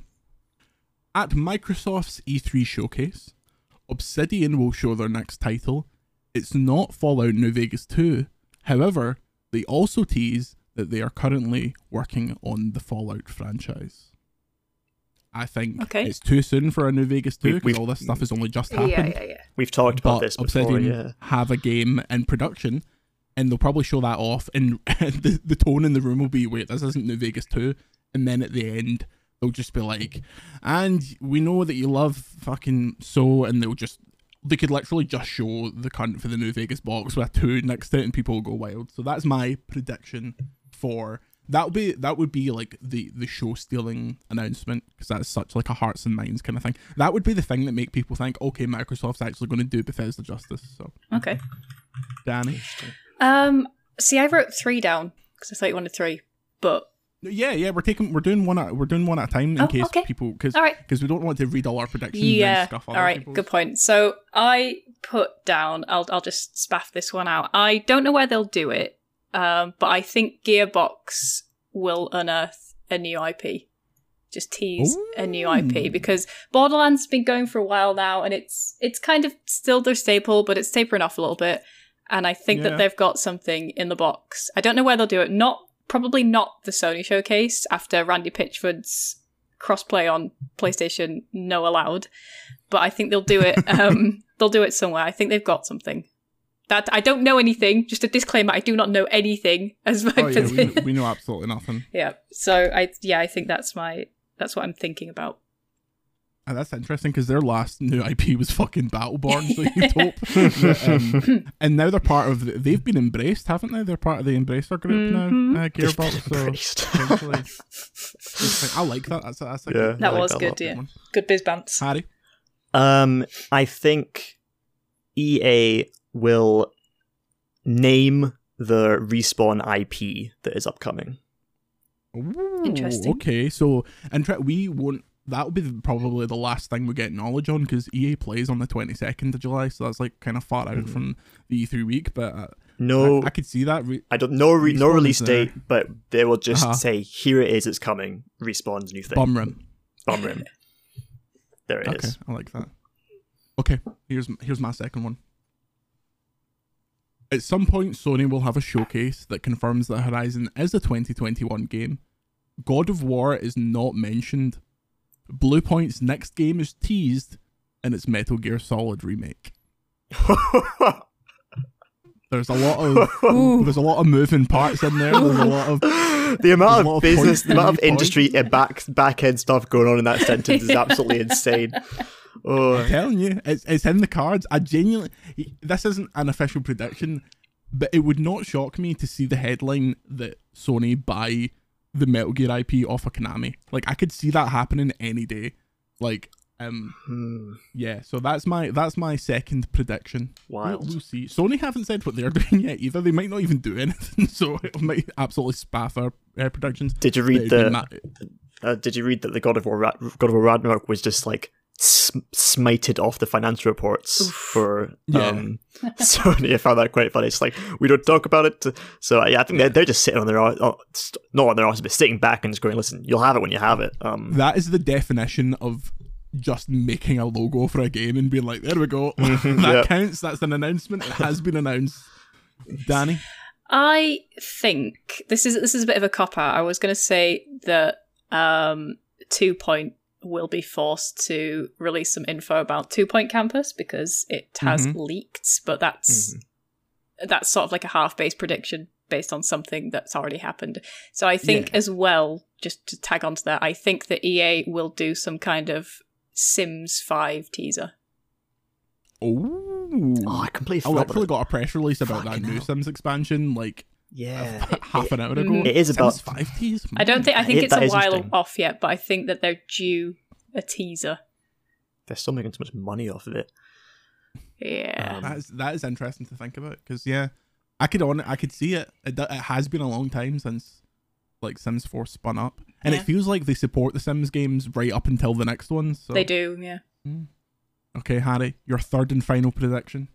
At Microsoft's E3 showcase, Obsidian will show their next title. It's not Fallout New Vegas 2. However, they also tease that they are currently working on the Fallout franchise. I think it's too soon for a New Vegas 2 because all this stuff has only just happened. Yeah. We've talked about this before. Obsidian have a game in production and they'll probably show that off and the tone in the room will be, wait, this isn't New Vegas 2. And then at the end... they'll just be like, and we know that you love fucking so, and they could literally just show the cunt for the New Vegas box with a 2 next to it and people will go wild. So that's my prediction for That would be like the show stealing announcement, because that's such like a hearts and minds kind of thing. That would be the thing that make people think, okay, Microsoft's actually going to do Bethesda justice. So okay, Danny. See, I wrote 3 down because I thought you wanted 3, but yeah, we're doing one at a time in case people, because we don't want to read all our predictions. Yeah, and stuff. All right, good point. So I put down, I'll just spaff this one out. I don't know where they'll do it. But I think Gearbox will unearth a new IP. Just tease a new IP, because Borderlands has been going for a while now, and it's kind of still their staple, but it's tapering off a little bit. And I think that they've got something in the box. I don't know where they'll do it. Probably not the Sony showcase after Randy Pitchford's crossplay on PlayStation no allowed. But I think they'll do it. They'll do it somewhere. I think they've got something. That I don't know anything. Just a disclaimer: I do not know anything. As my position. We know absolutely nothing. Yeah. So I think that's what I'm thinking about. And that's interesting, because their last new IP was fucking Battleborn. So you'd hope. That, and now they're part of. They've been embraced, haven't they? They're part of the Embracer group now. Gearbox. So I like that. That's a good, that was good. Yeah. Good biz bants. Harry. I think EA will name the Respawn IP that is upcoming. Ooh, interesting. Okay, so we won't. That will be probably the last thing we get knowledge on, because EA plays on the 22nd of July, so that's like kind of far out from the E3 week. But I could see that. No release date, but they will just say, "Here it is. It's coming. Respawn's new thing." Bum rim. There it is. Okay, I like that. Okay, here's my second one. At some point, Sony will have a showcase that confirms that Horizon is a 2021 game. God of War is not mentioned. Bluepoint's next game is teased, and it's Metal Gear Solid remake. There's a lot of moving parts in there. There's a lot of the amount of industry back-end stuff going on in that sentence is absolutely insane. Oh. I'm telling you, it's in the cards. This isn't an official prediction, but it would not shock me to see the headline that Sony buy the Metal Gear IP off of Konami. Like, I could see that happening any day. Like, yeah. So that's my second prediction. Wild. We'll see. Sony haven't said what they're doing yet either. They might not even do anything, so it might absolutely spaff our predictions. Did you read that the God of War Ragnarok was just like smited off the financial reports for Sony? I found that quite funny. It's like, we don't talk about it. So I think they're just sitting on their arse, not on their arse, but sitting back and just going, listen, you'll have it when you have it. That is the definition of just making a logo for a game and being like, there we go. That counts. That's an announcement. It has been announced. Danny? I think this is a bit of a cop-out. I was going to say that 2 Point will be forced to release some info about 2 Point Campus, because it has leaked, but that's sort of like a half-based prediction based on something that's already happened. So I think as well, just to tag onto that, I think that EA will do some kind of Sims 5 teaser. Oh, I completely forgot. I literally got a press release about that new Sims expansion, like, half an hour ago. It is about 5 teasers. I don't think. I think it's a while off yet, but I think that they're due a teaser. They're still making so much money off of it. Yeah, that is interesting to think about, because I could see it. It has been a long time since like Sims 4 spun up, and it feels like they support the Sims games right up until the next one. So they do, yeah. Okay, Harry, your third and final prediction.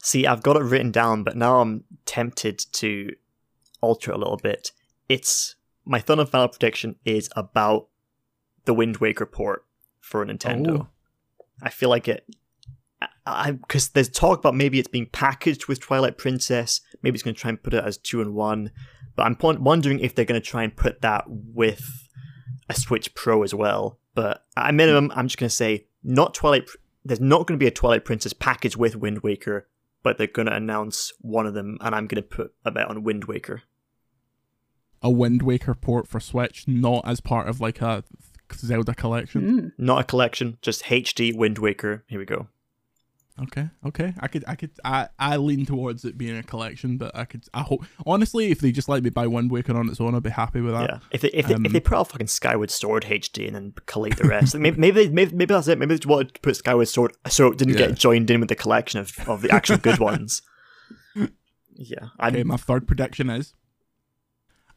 See, I've got it written down, but now I'm tempted to alter it a little bit. My third and final prediction is about the Wind Waker port for Nintendo. Oh. I feel like because there's talk about maybe it's being packaged with Twilight Princess. Maybe it's going to try and put it as 2 in 1. But I'm wondering if they're going to try and put that with a Switch Pro as well. But at a minimum, I'm just going to say there's not going to be a Twilight Princess package with Wind Waker, but they're going to announce one of them, and I'm going to put a bet on Wind Waker. A Wind Waker port for Switch, not as part of like a Zelda collection? Not a collection, just HD Wind Waker. Here we go. Okay. I lean towards it being a collection, but I hope, honestly, if they just let me buy Wind Waker on its own, I'd be happy with that. Yeah. If they put out fucking Skyward Sword HD and then collate the rest, maybe that's it. Maybe they wanted to put Skyward Sword so it didn't get joined in with the collection of the actual good ones. Yeah. Okay, my third prediction is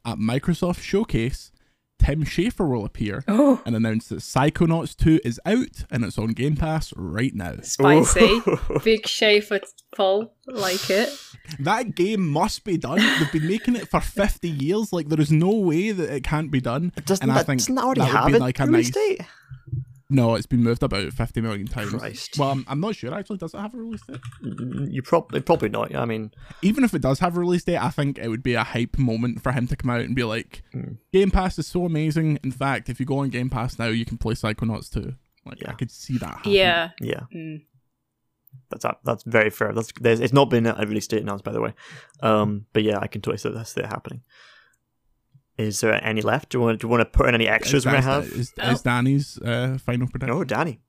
at Microsoft Showcase, Tim Schafer will appear and announce that Psychonauts 2 is out and it's on Game Pass right now. Spicy. Big Schafer pull. Like it. That game must be done. They've been making it for 50 years. Like, there is no way that it can't be done. Doesn't that already have a release date? No, it's been moved about 50 million times. Christ. Well, I'm not sure, actually. Does it have a release date? Probably not. I mean... Even if it does have a release date, I think it would be a hype moment for him to come out and be like, Game Pass is so amazing. In fact, if you go on Game Pass now, you can play Psychonauts 2. Like, I could see that happening. Yeah. Yeah. Mm. That's very fair. It's not been a release date announced, by the way. But yeah, I can totally see that's happening. Is there any left? Do you want to put in any extras we have? Is Danny's final prediction? Oh, Danny.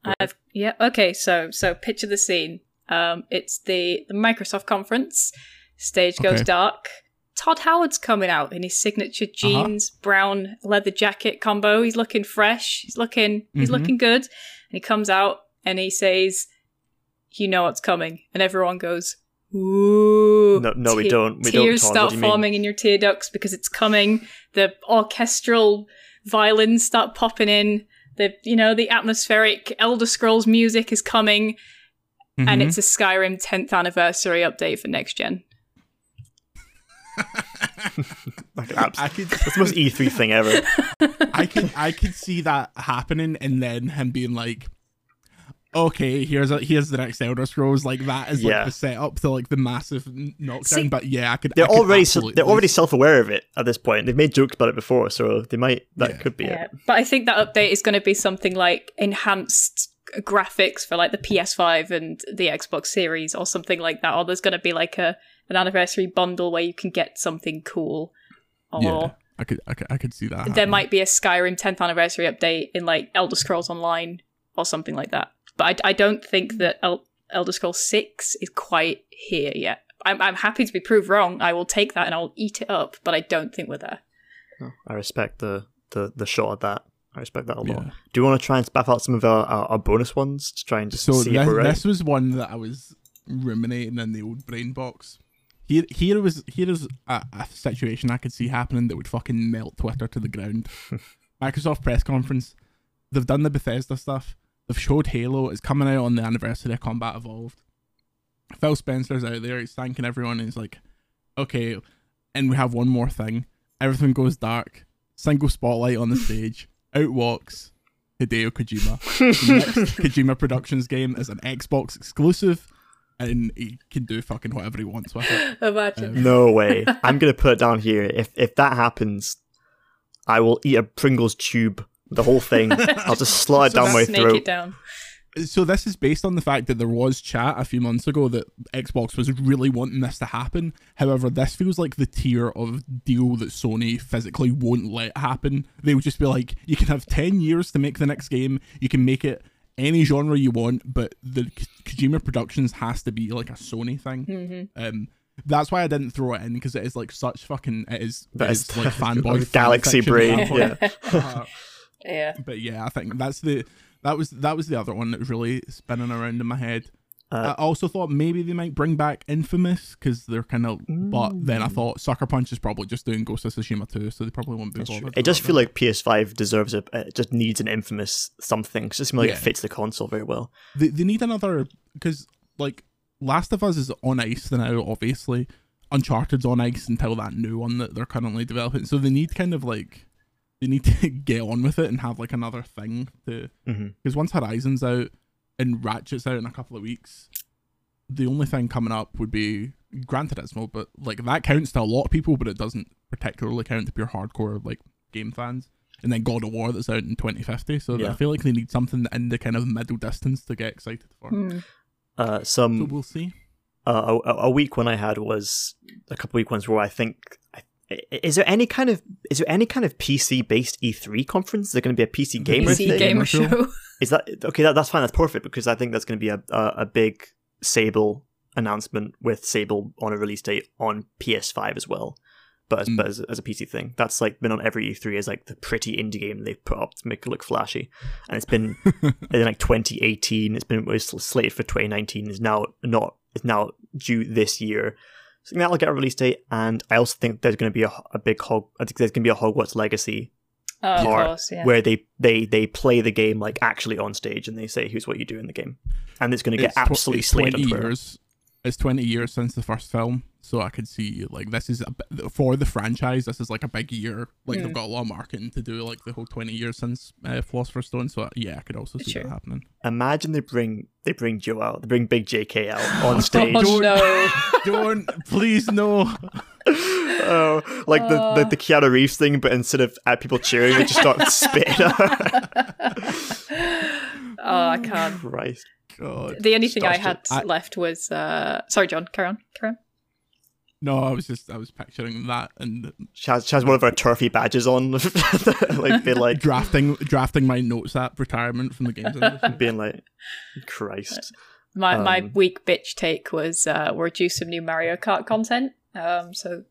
Okay. So picture the scene. It's the Microsoft conference. Stage goes dark. Todd Howard's coming out in his signature jeans, brown leather jacket combo. He's looking fresh. He's looking good. And he comes out and he says, "You know what's coming," and everyone goes, "Ooh!" No, we don't. Tears start forming in your tear ducts because it's coming. The orchestral violins start popping in. The atmospheric Elder Scrolls music is coming, and it's a Skyrim 10th anniversary update for next gen. That's the most E3 thing ever. I could see that happening, and then him being like, "Okay, here's the next Elder Scrolls." Like, that is like the setup to like the massive knockdown. See, but yeah, they're already self-aware of it at this point. They've made jokes about it before, so that could be it. But I think that update is going to be something like enhanced graphics for like the PS5 and the Xbox Series or something like that. Or there's going to be like an anniversary bundle where you can get something cool. Or I could see that. There might be a Skyrim 10th anniversary update in like Elder Scrolls Online or something like that. But I don't think that Elder Scrolls 6 is quite here yet. I'm happy to be proved wrong. I will take that and I'll eat it up, but I don't think we're there. Oh, I respect the shot at that. I respect that a lot. Yeah. Do you want to try and spaff out some of our bonus ones to try and just see if we're right? This was one that I was ruminating in the old brain box. Here is a situation I could see happening that would fucking melt Twitter to the ground. Microsoft press conference. They've done the Bethesda stuff. They've showed Halo. It's coming out on the anniversary of Combat Evolved. Phil Spencer's out there. He's thanking everyone. And he's like, okay, and we have one more thing. Everything goes dark. Single spotlight on the stage. Out walks Hideo Kojima. The next Kojima Productions game is an Xbox exclusive. And he can do fucking whatever he wants with it. Imagine. No way. I'm going to put it down here. If that happens, I will eat a Pringles tube. The whole thing. I'll just slide down my throat. It down. So this is based on the fact that there was chat a few months ago that Xbox was really wanting this to happen. However, this feels like the tier of deal that Sony physically won't let happen. They would just be like, you can have 10 years to make the next game. You can make it any genre you want, but the Kojima Productions has to be like a Sony thing. Mm-hmm. That's why I didn't throw it in, because it is like such fucking... It is like fanboy. Galaxy brain. Yeah. Yeah, but yeah, I think that was the other one that was really spinning around in my head. I also thought maybe they might bring back Infamous because they're kind of, but then I thought Sucker Punch is probably just doing Ghost of Tsushima too, so they probably won't be bothered. I just feel like PS5 deserves it just needs an Infamous something. It just seems like it fits the console very well. They need another, because like Last of Us is on ice now, obviously. Uncharted's on ice until that new one that they're currently developing. So they need kind of like. They need to get on with it and have like another thing to, because once Horizon's out and Ratchet's out in a couple of weeks, the only thing coming up would be, granted it's small, but like that counts to a lot of people, but it doesn't particularly count to pure hardcore like game fans. And then God of War that's out in 2050, so I feel like they need something in the kind of middle distance to get excited for. So we'll see. A weak one I had was a couple weak ones where I think Is there any kind of PC based E3 conference? Is there going to be a PC gamer show? Is that okay? That's fine. That's perfect, because I think that's going to be a big Sable announcement with Sable on a release date on PS5 as well, but as a PC thing. That's like been on every E3 as like the pretty indie game they've put up to make it look flashy. And it's been in like 2018. It was slated for 2019. It's now due this year. So that'll get a release date. And I also think there's going to be a Hogwarts Legacy part, of course, yeah, where they play the game like actually on stage and they say here's what you do in the game. And it's going to get absolutely slayed on Twitter. It's 20 years since the first film, so I could see like this is for the franchise. This is like a big year. Like they've got a lot of marketing to do, like the whole 20 years since Philosopher's Stone. So yeah, I could also see that happening. Imagine they bring Joe out. They bring Big JK out on stage. Oh, no. Don't please no. Oh, like the Keanu Reeves thing, but instead of people cheering, they just start spitting. Oh, I can't. Christ. God, the only thing I had left was sorry, John, carry on. No, I was picturing that, and she has one of her turfy badges on, like they like drafting my notes at retirement from the games industry, being like, Christ. My weak bitch take was we'll reduce some new Mario Kart content. So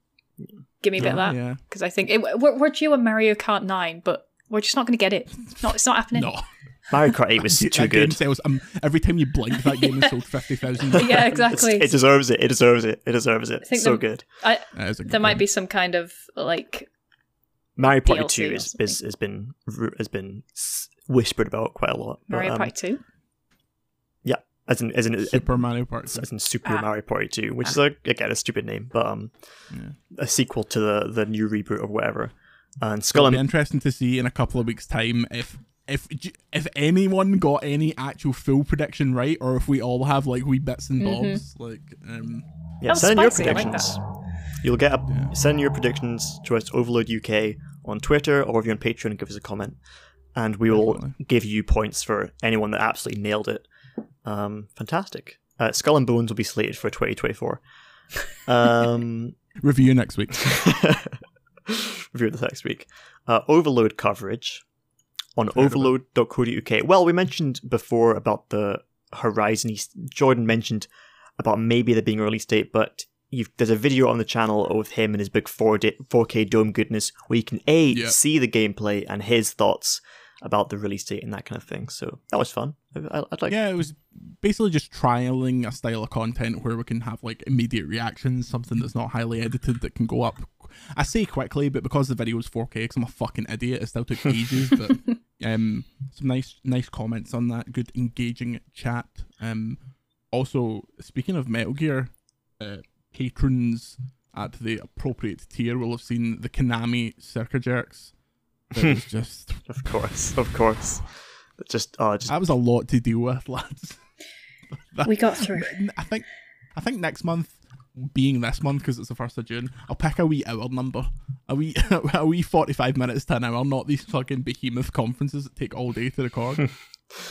give me a bit of that, because I think we're due a Mario Kart 9, but we're just not going to get it. It's not happening. No. Mario Kart 8 was too good. Sales, every time you blink, that game is sold 50,000. Yeah, exactly. It deserves it. It deserves it. It deserves it. It's so good. There might be some kind of like Mario Party 2 has been whispered about quite a lot. Mario Party 2. Yeah, as in Super Mario Party 2. As in Super Mario Party 2, which is like, again, a stupid name, but a sequel to the new reboot or whatever. And Skull. It'll be interesting to see in a couple of weeks' time if anyone got any actual full prediction right, or if we all have like wee bits and bobs, send your predictions. Like you'll get send your predictions to us, Overload UK on Twitter, or if you're on Patreon, give us a comment, and we will give you points for anyone that absolutely nailed it. Fantastic. Skull and Bones will be slated for 2024. Review next week. Review this next week. Overload coverage. On overload.co.uk. Well, we mentioned before about the Horizon. Jordan mentioned about maybe there being a release date, but there's a video on the channel with him and his big 4K dome goodness where you can see the gameplay and his thoughts about the release date and that kind of thing. So that was fun. It was basically just trialing a style of content where we can have like immediate reactions, something that's not highly edited that can go up. I say quickly, but because the video was 4K, because I'm a fucking idiot, it still took ages. But some nice comments on that. Good engaging chat. Also, speaking of Metal Gear, patrons at the appropriate tier will have seen the Konami Circa Jerks. Just of course. That was a lot to deal with, lads. We got through. I think next month, being this month because it's the 1st of June, I'll pick a wee hour number, a wee 45 minutes to an hour, not these fucking behemoth conferences that take all day to record.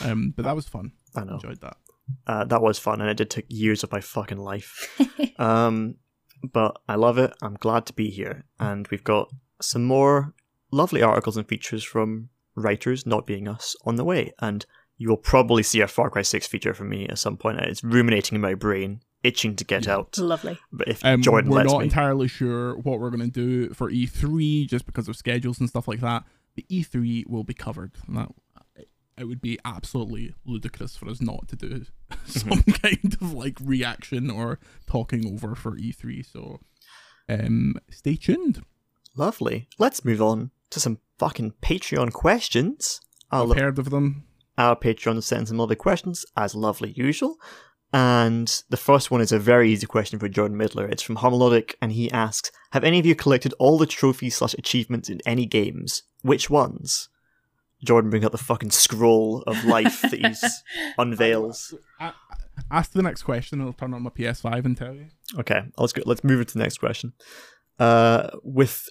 But that was fun. I know. Enjoyed that. That was fun, and it did take years of my fucking life. But I love it. I'm glad to be here, and we've got some more lovely articles and features from writers, not being us, on the way, and you will probably see a Far Cry 6 feature from me at some point. It's ruminating in my brain, itching to get out. Lovely. But if Jordan we're not entirely sure what we're going to do for E3 just because of schedules and stuff like that, but E3 will be covered. It would be absolutely ludicrous for us not to do some kind of like reaction or talking over for E3. So stay tuned. Lovely. Let's move on to some fucking Patreon questions. I've heard of them. Our Patreon has sent some lovely questions as lovely usual. And the first one is a very easy question for Jordan Midler. It's from Homolodic, and he asks, have any of you collected all the trophies/achievements in any games? Which ones? Jordan brings up the fucking scroll of life that he unveils. Ask the next question, I'll turn on my PS5 and tell you. Okay, let's move into the next question. With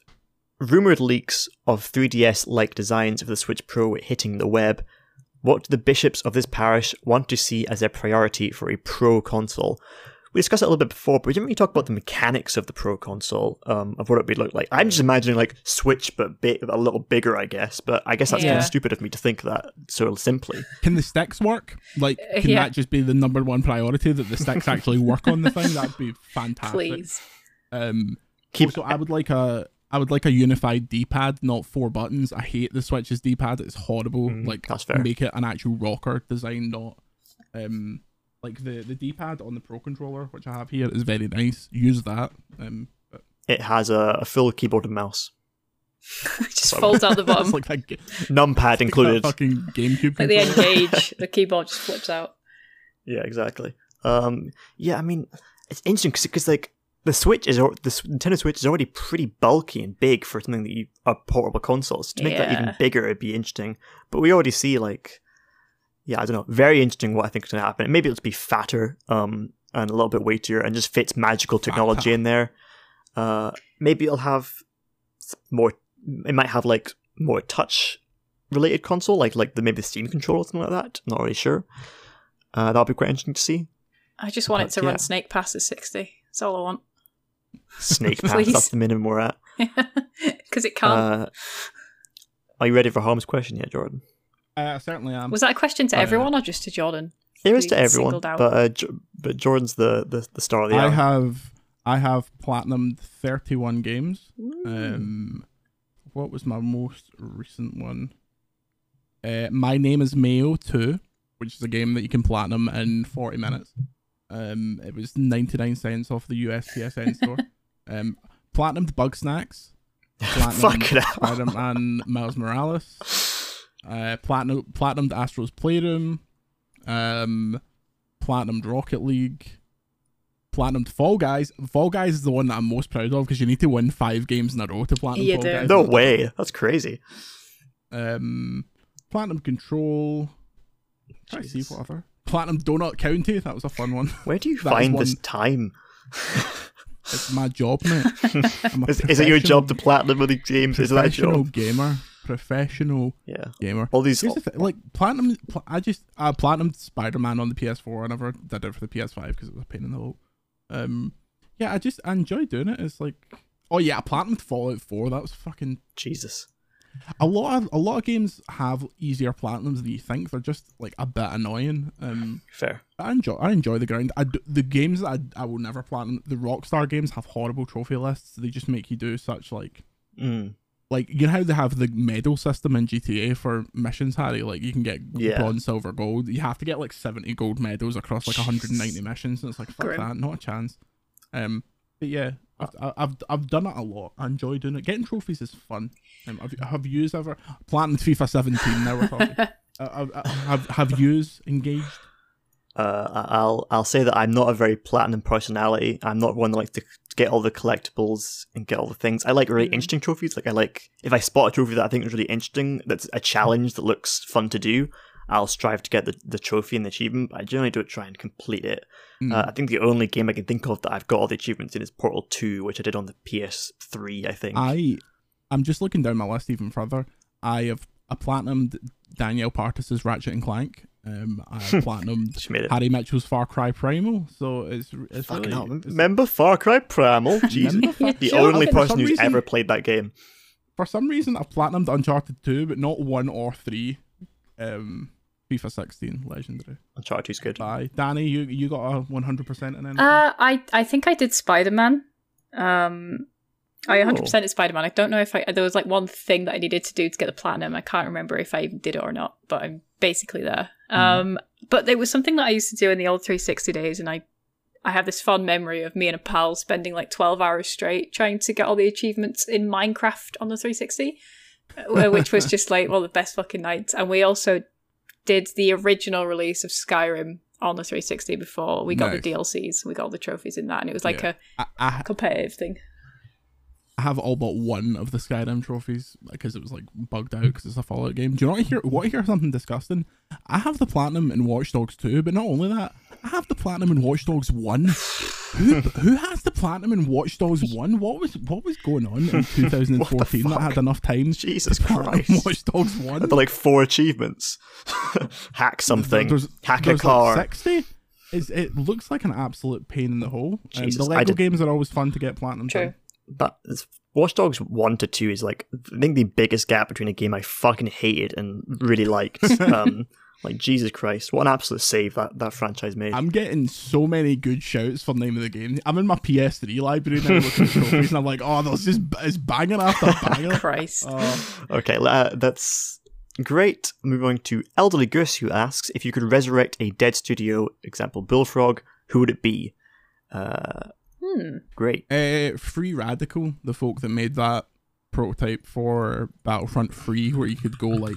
rumoured leaks of 3DS-like designs of the Switch Pro hitting the web, what do the bishops of this parish want to see as their priority for a pro console? we discussed it a little bit before, but we didn't really talk about the mechanics of the Pro console, of what it would look like. I'm just imagining like Switch, but a little bigger, I guess. But I guess that's kind of stupid of me to think that so simply. Can the sticks work? Like, can that just be the number one priority, that the sticks actually work on the thing? That'd be fantastic. Please. Also, I would like a unified D-pad, not four buttons. I hate the Switch's D-pad. It's horrible. Like, that's fair. Make it an actual rocker design, not like the D-pad on the Pro controller, which I have here, is very nice. Use that. But it has a full keyboard and mouse. It just folds out the bottom. It's like that numpad included. That fucking GameCube. Like the N-Gage, the keyboard just flips out. Yeah, exactly. Yeah, I mean, it's interesting because like, the Nintendo Switch is already pretty bulky and big for something that you are portable consoles. To make that even bigger, it'd be interesting. But we already see, like, yeah, I don't know, very interesting what I think is going to happen. Maybe it'll be fatter and a little bit weightier and just fits magical technology in there. Maybe it'll have more. It might have like more touch-related console, like maybe the Steam controller or something like that. I'm not really sure. That'll be quite interesting to see. I just want it to run Snake Pass at 60. That's all I want. Snake Pass, that's the minimum we're at. Because it can't. Are you ready for Harm's question yet, Jordan? I certainly am. Was that a question to everyone or just to Jordan? It was to everyone, but Jordan's the star of the hour. I have platinumed 31 games. What was my most recent one? My Name is Mayo 2, which is a game that you can platinum in 40 minutes. It was 99 cents off the US PSN store. Platinumed Bugsnax, platinumed Spider-Man, Miles Morales, platinumed Astro's Playroom, platinumed Rocket League, platinumed Fall Guys. Fall Guys is the one that I'm most proud of because you need to win 5 games in a row to platinum Fall Guys. No way, that's crazy. Platinumed Control. I see whatever. Platinum Donut County, that was a fun one. Where do you find this time? It's my job, mate. Is it your job to platinum with the games? Is that your job? Professional gamer. All these like platinum. I platinumed Spider-Man on the PS4. I never did it for the PS5 because it was a pain in the hole. Yeah, I enjoy doing it. It's like, oh yeah, I platinumed Fallout 4. That was fucking Jesus. A lot of games have easier platinums than you think. They're just like a bit annoying. Fair. I enjoy the grind. The games that I will never platinum. The Rockstar games have horrible trophy lists. They just make you do such like you know how they have the medal system in GTA for missions, Harry. Like you can get bronze, silver, gold. You have to get like 70 gold medals across like 190 missions, and it's like fuck that, not a chance. But yeah. I've done it a lot. I enjoy doing it. Getting trophies is fun. Have you ever platinumed FIFA 17? Now we're talking. Have you engaged? I'll say that I'm not a very platinum personality. I'm not one that likes to get all the collectibles and get all the things. I like really interesting trophies. Like I like if I spot a trophy that I think is really interesting, that's a challenge that looks fun to do, I'll strive to get the trophy and the achievement, but I generally don't try and complete it. I think the only game I can think of that I've got all the achievements in is Portal 2, which I did on the PS3, I think. I'm just looking down my list even further. I have platinumed Danielle Partis's Ratchet and Clank. I have platinumed Harry Mitchell's Far Cry Primal. So it's really... Remember Far Cry Primal? Jesus. The only person who's ever played that game. For some reason, I've platinumed Uncharted 2, but not 1 or 3. FIFA 16, legendary. Uncharted 2's good. Bye. Danny, you got a 100% in anything? I think I did Spider-Man. I 100%ed Spider-Man. I don't know if there was like one thing that I needed to do to get the platinum. I can't remember if I even did it or not, but I'm basically there. But it was something that I used to do in the old 360 days, and I have this fond memory of me and a pal spending like 12 hours straight trying to get all the achievements in Minecraft on the 360, which was just like one of the best fucking nights. And we also did the original release of Skyrim on the 360 before we got the DLCs. We got all the trophies in that, and it was like a competitive thing. I have all but one of the Skyrim trophies because it was like bugged out because it's a Fallout game. Do you want to hear something disgusting? I have the platinum in Watch Dogs 2, but not only that, I have the platinum in Watch Dogs 1. Who has the platinum in Watch Dogs 1? What was going on in 2014 that had enough time? Jesus Christ! Watch Dogs 1. There were like 4 achievements. Hack something. Hack a car. Like 60. It looks like an absolute pain in the hole. The Lego games are always fun to get platinum. True. But Watch Dogs 1 to 2 is like, I think the biggest gap between a game I fucking hated and really liked. Like, Jesus Christ, what an absolute save that franchise made. I'm getting so many good shouts for the name of the game. I'm in my PS3 library now looking at trophies, and I'm like, oh, this is banger after banger. Christ. Okay, that's great. Moving on to Elderly Goose, who asks, if you could resurrect a dead studio, example, Bullfrog, who would it be? Great. Free Radical, the folk that made that prototype for Battlefront 3, where you could go, like...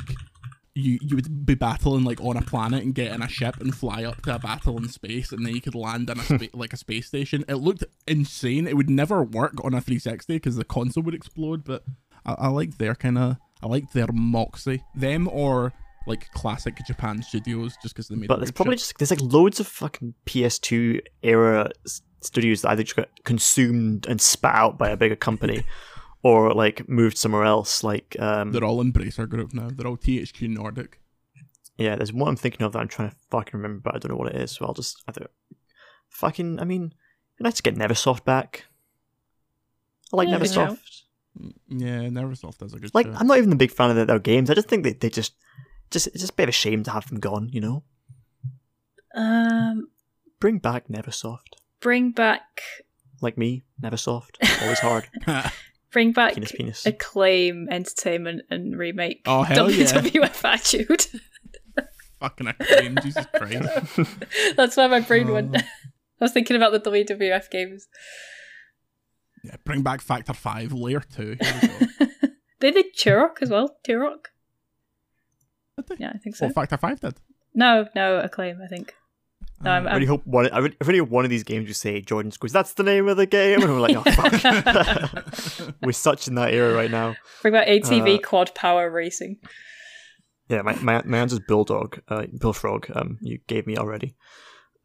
You would be battling like on a planet and get in a ship and fly up to a battle in space, and then you could land in a space station. It looked insane. It would never work on a 360 because the console would explode. But I like their I like their moxie, them or like classic Japan studios, just because they made. But there's probably shit. There's like loads of fucking PS2 era studios that either just got consumed and spat out by a bigger company. Or like moved somewhere else. Like they're all Embracer Group now. They're all THQ Nordic. Yeah, there's one I'm thinking of that I'm trying to fucking remember, but I don't know what it is. So I'll just I mean, I'd like to get NeverSoft back. I like NeverSoft. Yeah, NeverSoft does a good. Like, show. I'm not even a big fan of their games. I just think they just it's just a bit of a shame to have them gone. You know. Bring back NeverSoft. Bring back. Like me, NeverSoft. Always hard. Bring back penis. Acclaim Entertainment and remake WWF Attitude. Fucking Acclaim, Jesus Christ. That's where my brain went. I was thinking about the WWF games. Yeah, bring back Factor 5, Layer 2. They did Turok as well, Did they? Yeah, I think so. Well, Factor 5 did? No, Acclaim, I think. No, I really hope one of these games you say Jordan Squeeze, that's the name of the game, and we're like, oh fuck. We're such in that era right now. Bring back ATV quad power racing. Yeah, my answer's Bullfrog. You gave me already.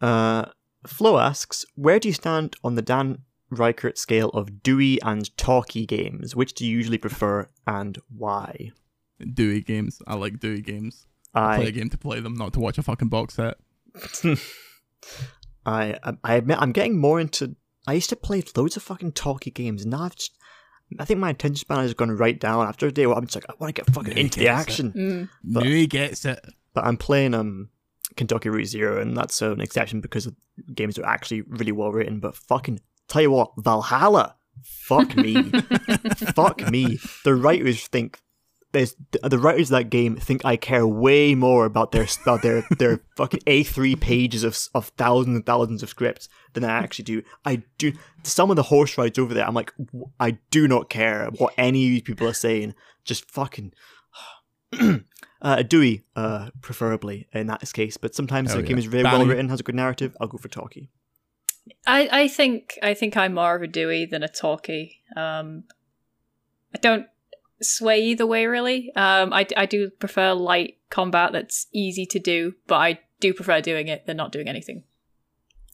Flo asks, where do you stand on the Dan Reichert scale of Dewey and Talkie games? Which do you usually prefer and why? Dewey games. I like Dewey games. I play a game to play them, not to watch a fucking box set. I admit I'm getting more into. I used to play loads of fucking talkie games, and now I think my attention span has gone right down after a day where I'm just like, I want to get fucking into the action. Nui gets it. But I'm playing Kentucky Route Zero, and that's an exception because games are actually really well written. But fucking tell you what, Valhalla, fuck me, fuck me. The writers think. The writers of that game think I care way more about their fucking A3 pages of thousands and thousands of scripts than I actually do. I do. Some of the horse rides over there, I'm like, I do not care what any of these people are saying. Just fucking Dewey, preferably in that case. But sometimes the game is very well written, has a good narrative. I'll go for Talkie. I think I'm more of a Dewey than a Talkie. I don't sway either way, really. I do prefer light combat that's easy to do, but I do prefer doing it than not doing anything.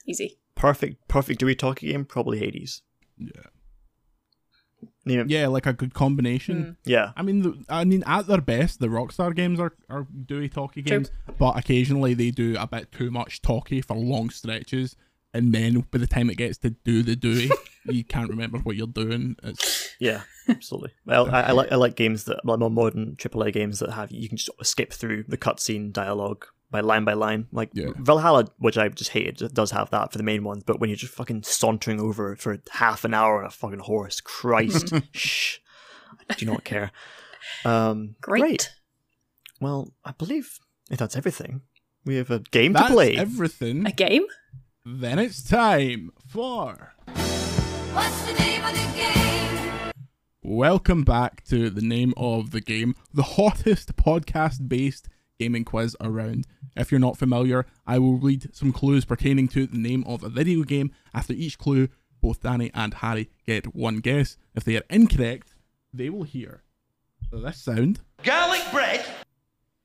Easy. Perfect Dewey Talkie game, probably Hades. Yeah. Yeah, like a good combination. Yeah. I mean, at their best, the Rockstar games are Dewey Talkie games, but occasionally they do a bit too much Talkie for long stretches, and then by the time it gets to do the Dewey, you can't remember what you're doing. Yeah, absolutely. Well, I like games that like more modern AAA games that have you can just skip through the cutscene dialogue by line. Like Valhalla, which I just hated, does have that for the main ones. But when you're just fucking sauntering over for half an hour on a fucking horse, Christ, shh, I do not care. Great. Well, I believe if that's everything, we have a game to play. Everything. A game. Then it's time for... What's the name of the game? Welcome back to The Name of the Game, the hottest podcast-based gaming quiz around. If you're not familiar, I will read some clues pertaining to the name of a video game. After each clue, both Danny and Harry get one guess. If they are incorrect, they will hear this sound. Garlic bread!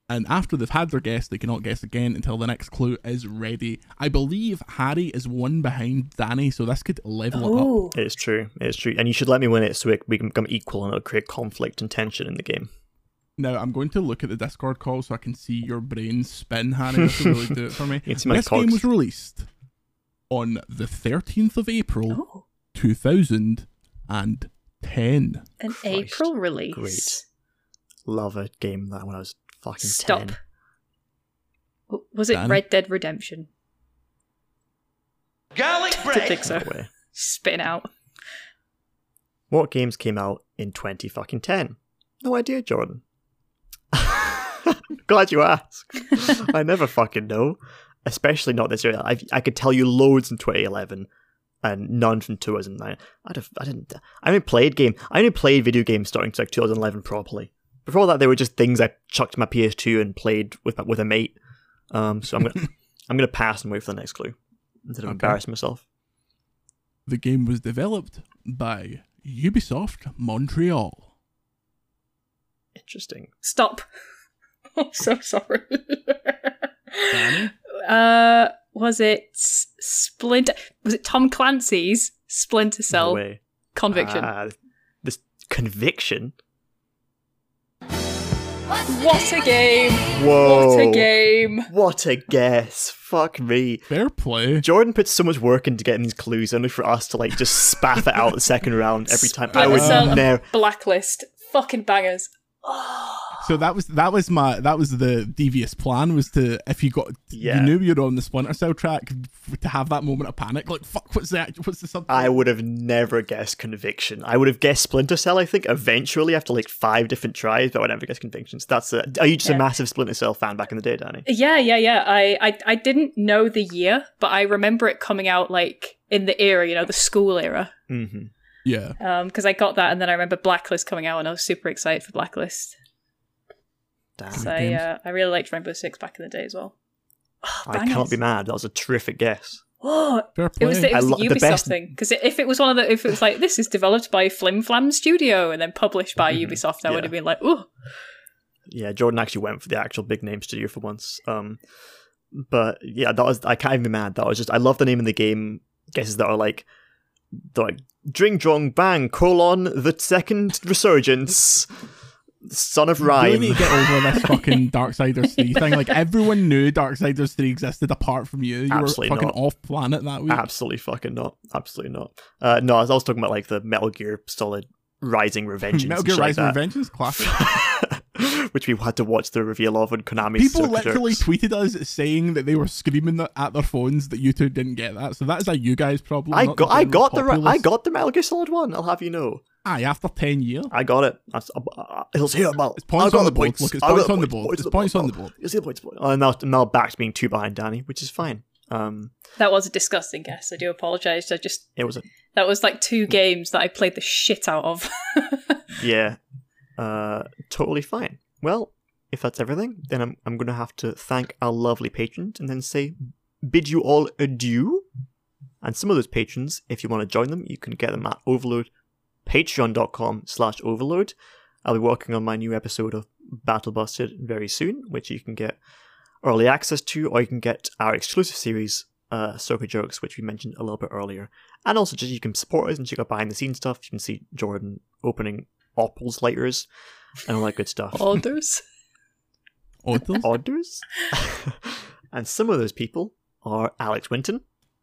And after they've had their guess, they cannot guess again until the next clue is ready. I believe Harry is one behind Danny, so this could level it up. It's true. And you should let me win it so we can become equal and it'll create conflict and tension in the game. Now, I'm going to look at the Discord call so I can see your brain spin, Harry. This will really do it for me. This game was released on the 13th of April, 2010. An April release. Great. Love a game that when I was fucking 10. Was it Red Dead Redemption? Garlic bread! I think so. No way. Spin out. What games came out in 2010? No idea, Jordan. Glad you asked. I never fucking know. Especially not this year. I could tell you loads in 2011 and none from 2009. I only played video games starting to like 2011 properly. Before that, they were just things I chucked my PS2 and played with a mate. So I'm gonna I'm gonna pass and wait for the next clue instead of embarrassing myself. The game was developed by Ubisoft Montreal. Interesting. Stop. I'm so sorry. Was it Splinter? Was it Tom Clancy's Splinter Cell? No way. Conviction. This Conviction. What a game! Whoa! What a game! What a guess! Fuck me! Fair play. Jordan puts so much work into getting these clues, only for us to like just spaff it out the second round every time. I would never. Blacklist, fucking bangers. So that was the devious plan, was to, if you got you knew you were on the Splinter Cell track, to have that moment of panic, like fuck, what's the subject? I would have never guessed Conviction. I would have guessed Splinter Cell, I think, eventually after like 5 different tries, but I would never guess Conviction. So are you just a massive Splinter Cell fan back in the day, Danny? Yeah. I didn't know the year, but I remember it coming out like in the era, you know, the school era. Mm-hmm. Yeah. Because I got that, and then I remember Blacklist coming out, and I was super excited for Blacklist. Damn. So I really liked Rainbow Six back in the day as well. Oh, I cannot be mad. That was a terrific guess. What? It was the Ubisoft thing. Because if it was if it was like, this is developed by Flim Flam Studio and then published by Ubisoft, I would have been like, ooh. Yeah, Jordan actually went for the actual big name studio for once. But yeah, I can't even be mad. That was just, I love the name of the game. Guesses that are like, Dring Drong Bang, : the second resurgence. Son of Rhyme. You need to get over this fucking Darksiders 3 thing. Like, everyone knew Darksiders 3 existed apart from you. You absolutely were fucking off planet that week. Absolutely fucking not. Absolutely not. No, I was also talking about like the Metal Gear Solid Rising Revengeance. Metal Gear Rising Revengeance, classic. Which we had to watch the reveal of when Konami. People literally tweeted us saying that they were screaming at their phones that you two didn't get that. So that is a you guys problem. I got the Metal Gear Solid 1. I'll have you know. Aye, after 10 years. I got it. He'll see about it. It's points on the board. Look, it's points on the board. It's points on the board. You'll see the points. And now back's being 2 behind Danny, which is fine. That was a disgusting guess. I do apologise. That was like 2 games that I played the shit out of. Yeah. Totally fine. Well, if that's everything, then I'm going to have to thank our lovely patrons and then bid you all adieu. And some of those patrons, if you want to join them, you can get them at Overlode. Patreon.com/Overlode. I'll be working on my new episode of Battle Busted very soon, which you can get early access to, or you can get our exclusive series, Soka Jokes, which we mentioned a little bit earlier. And also, just you can support us and check out behind the scenes stuff. You can see Jordan opening Opples lighters and all that good stuff. Orders. And some of those people are Alex Winton,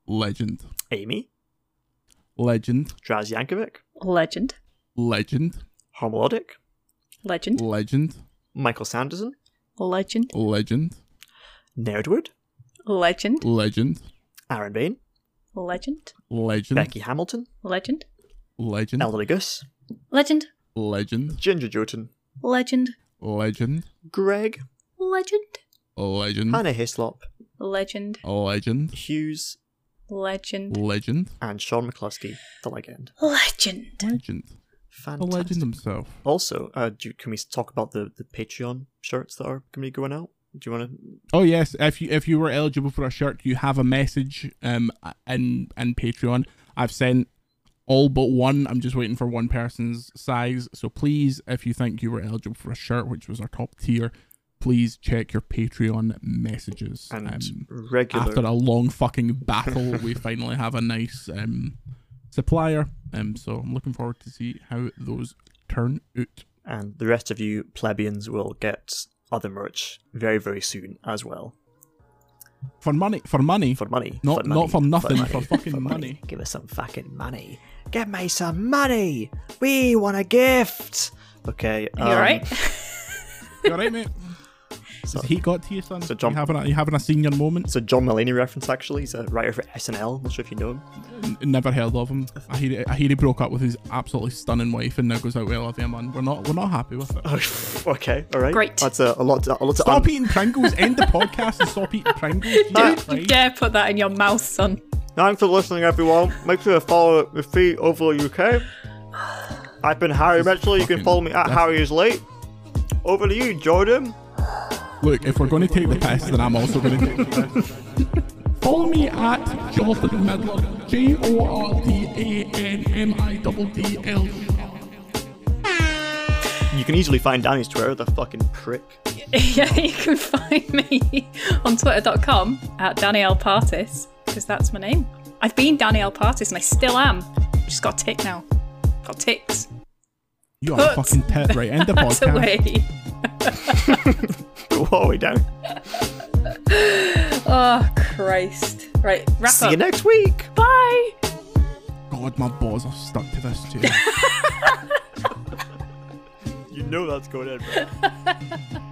legend. Amy, legend. Draz Yankovic, legend. Legend. Homolodic, legend. Legend. Michael Sanderson, legend. Legend. Nerdward, legend. Legend. Aaron Bain, legend. Legend. Becky Hamilton, legend. Legend. Elderly Goose, legend. Legend. Ginger Jotun, legend. Legend. Greg, legend. Legend. Hannah Hislop, legend. Legend. Hughes, legend. Legend. And Sean McCluskey, the legend. Legend. Legend. Fantastic. The legend himself. Also, can we talk about the Patreon shirts that are going to be going out? Do you want to? Oh yes, if you were eligible for a shirt, you have a message in Patreon. I've sent all but one. I'm just waiting for one person's size. So please, if you think you were eligible for a shirt, which was our top tier, please check your Patreon messages. And regular. After a long fucking battle, we finally have a nice supplier. So I'm looking forward to see how those turn out. And the rest of you plebeians will get other merch very, very soon as well. For money. Not for nothing, for fucking money. Give us some fucking money. Give me some money. We want a gift. Okay. You alright? You alright, mate? So, he got to you, son? So John, you having a senior moment? It's a John Mulaney reference, actually. He's a writer for SNL. I'm not sure if you know him. Never heard of him. I hear he broke up with his absolutely stunning wife and now goes out with Olivia Munn. We're not happy with it. Okay, all right. Great. That's a lot. Stop eating Pringles. End the podcast and stop eating Pringles. You dare put that in your mouth, son. Thanks for listening, everyone. Make sure to follow the feed over UK. I've been Harry Mitchell. You can follow me at Harry is Late. Over to you, Jordan. Look, if we're going to take the piss, then I'm also going to take the piss. Follow me at Jordan Midler, JordanMidler. You can easily find Danny's Twitter, the fucking prick. Yeah, you can find me on twitter.com at Danny L. Partis, because that's my name. I've been Danny L. Partis, and I still am. Just got a tick now. Got ticks. You are a fucking tit, right? End the podcast. Whoa, we don't. Oh, Christ. Right, wrap up. See you next week. Bye. God, my balls are stuck to this too. You know that's going in, bro.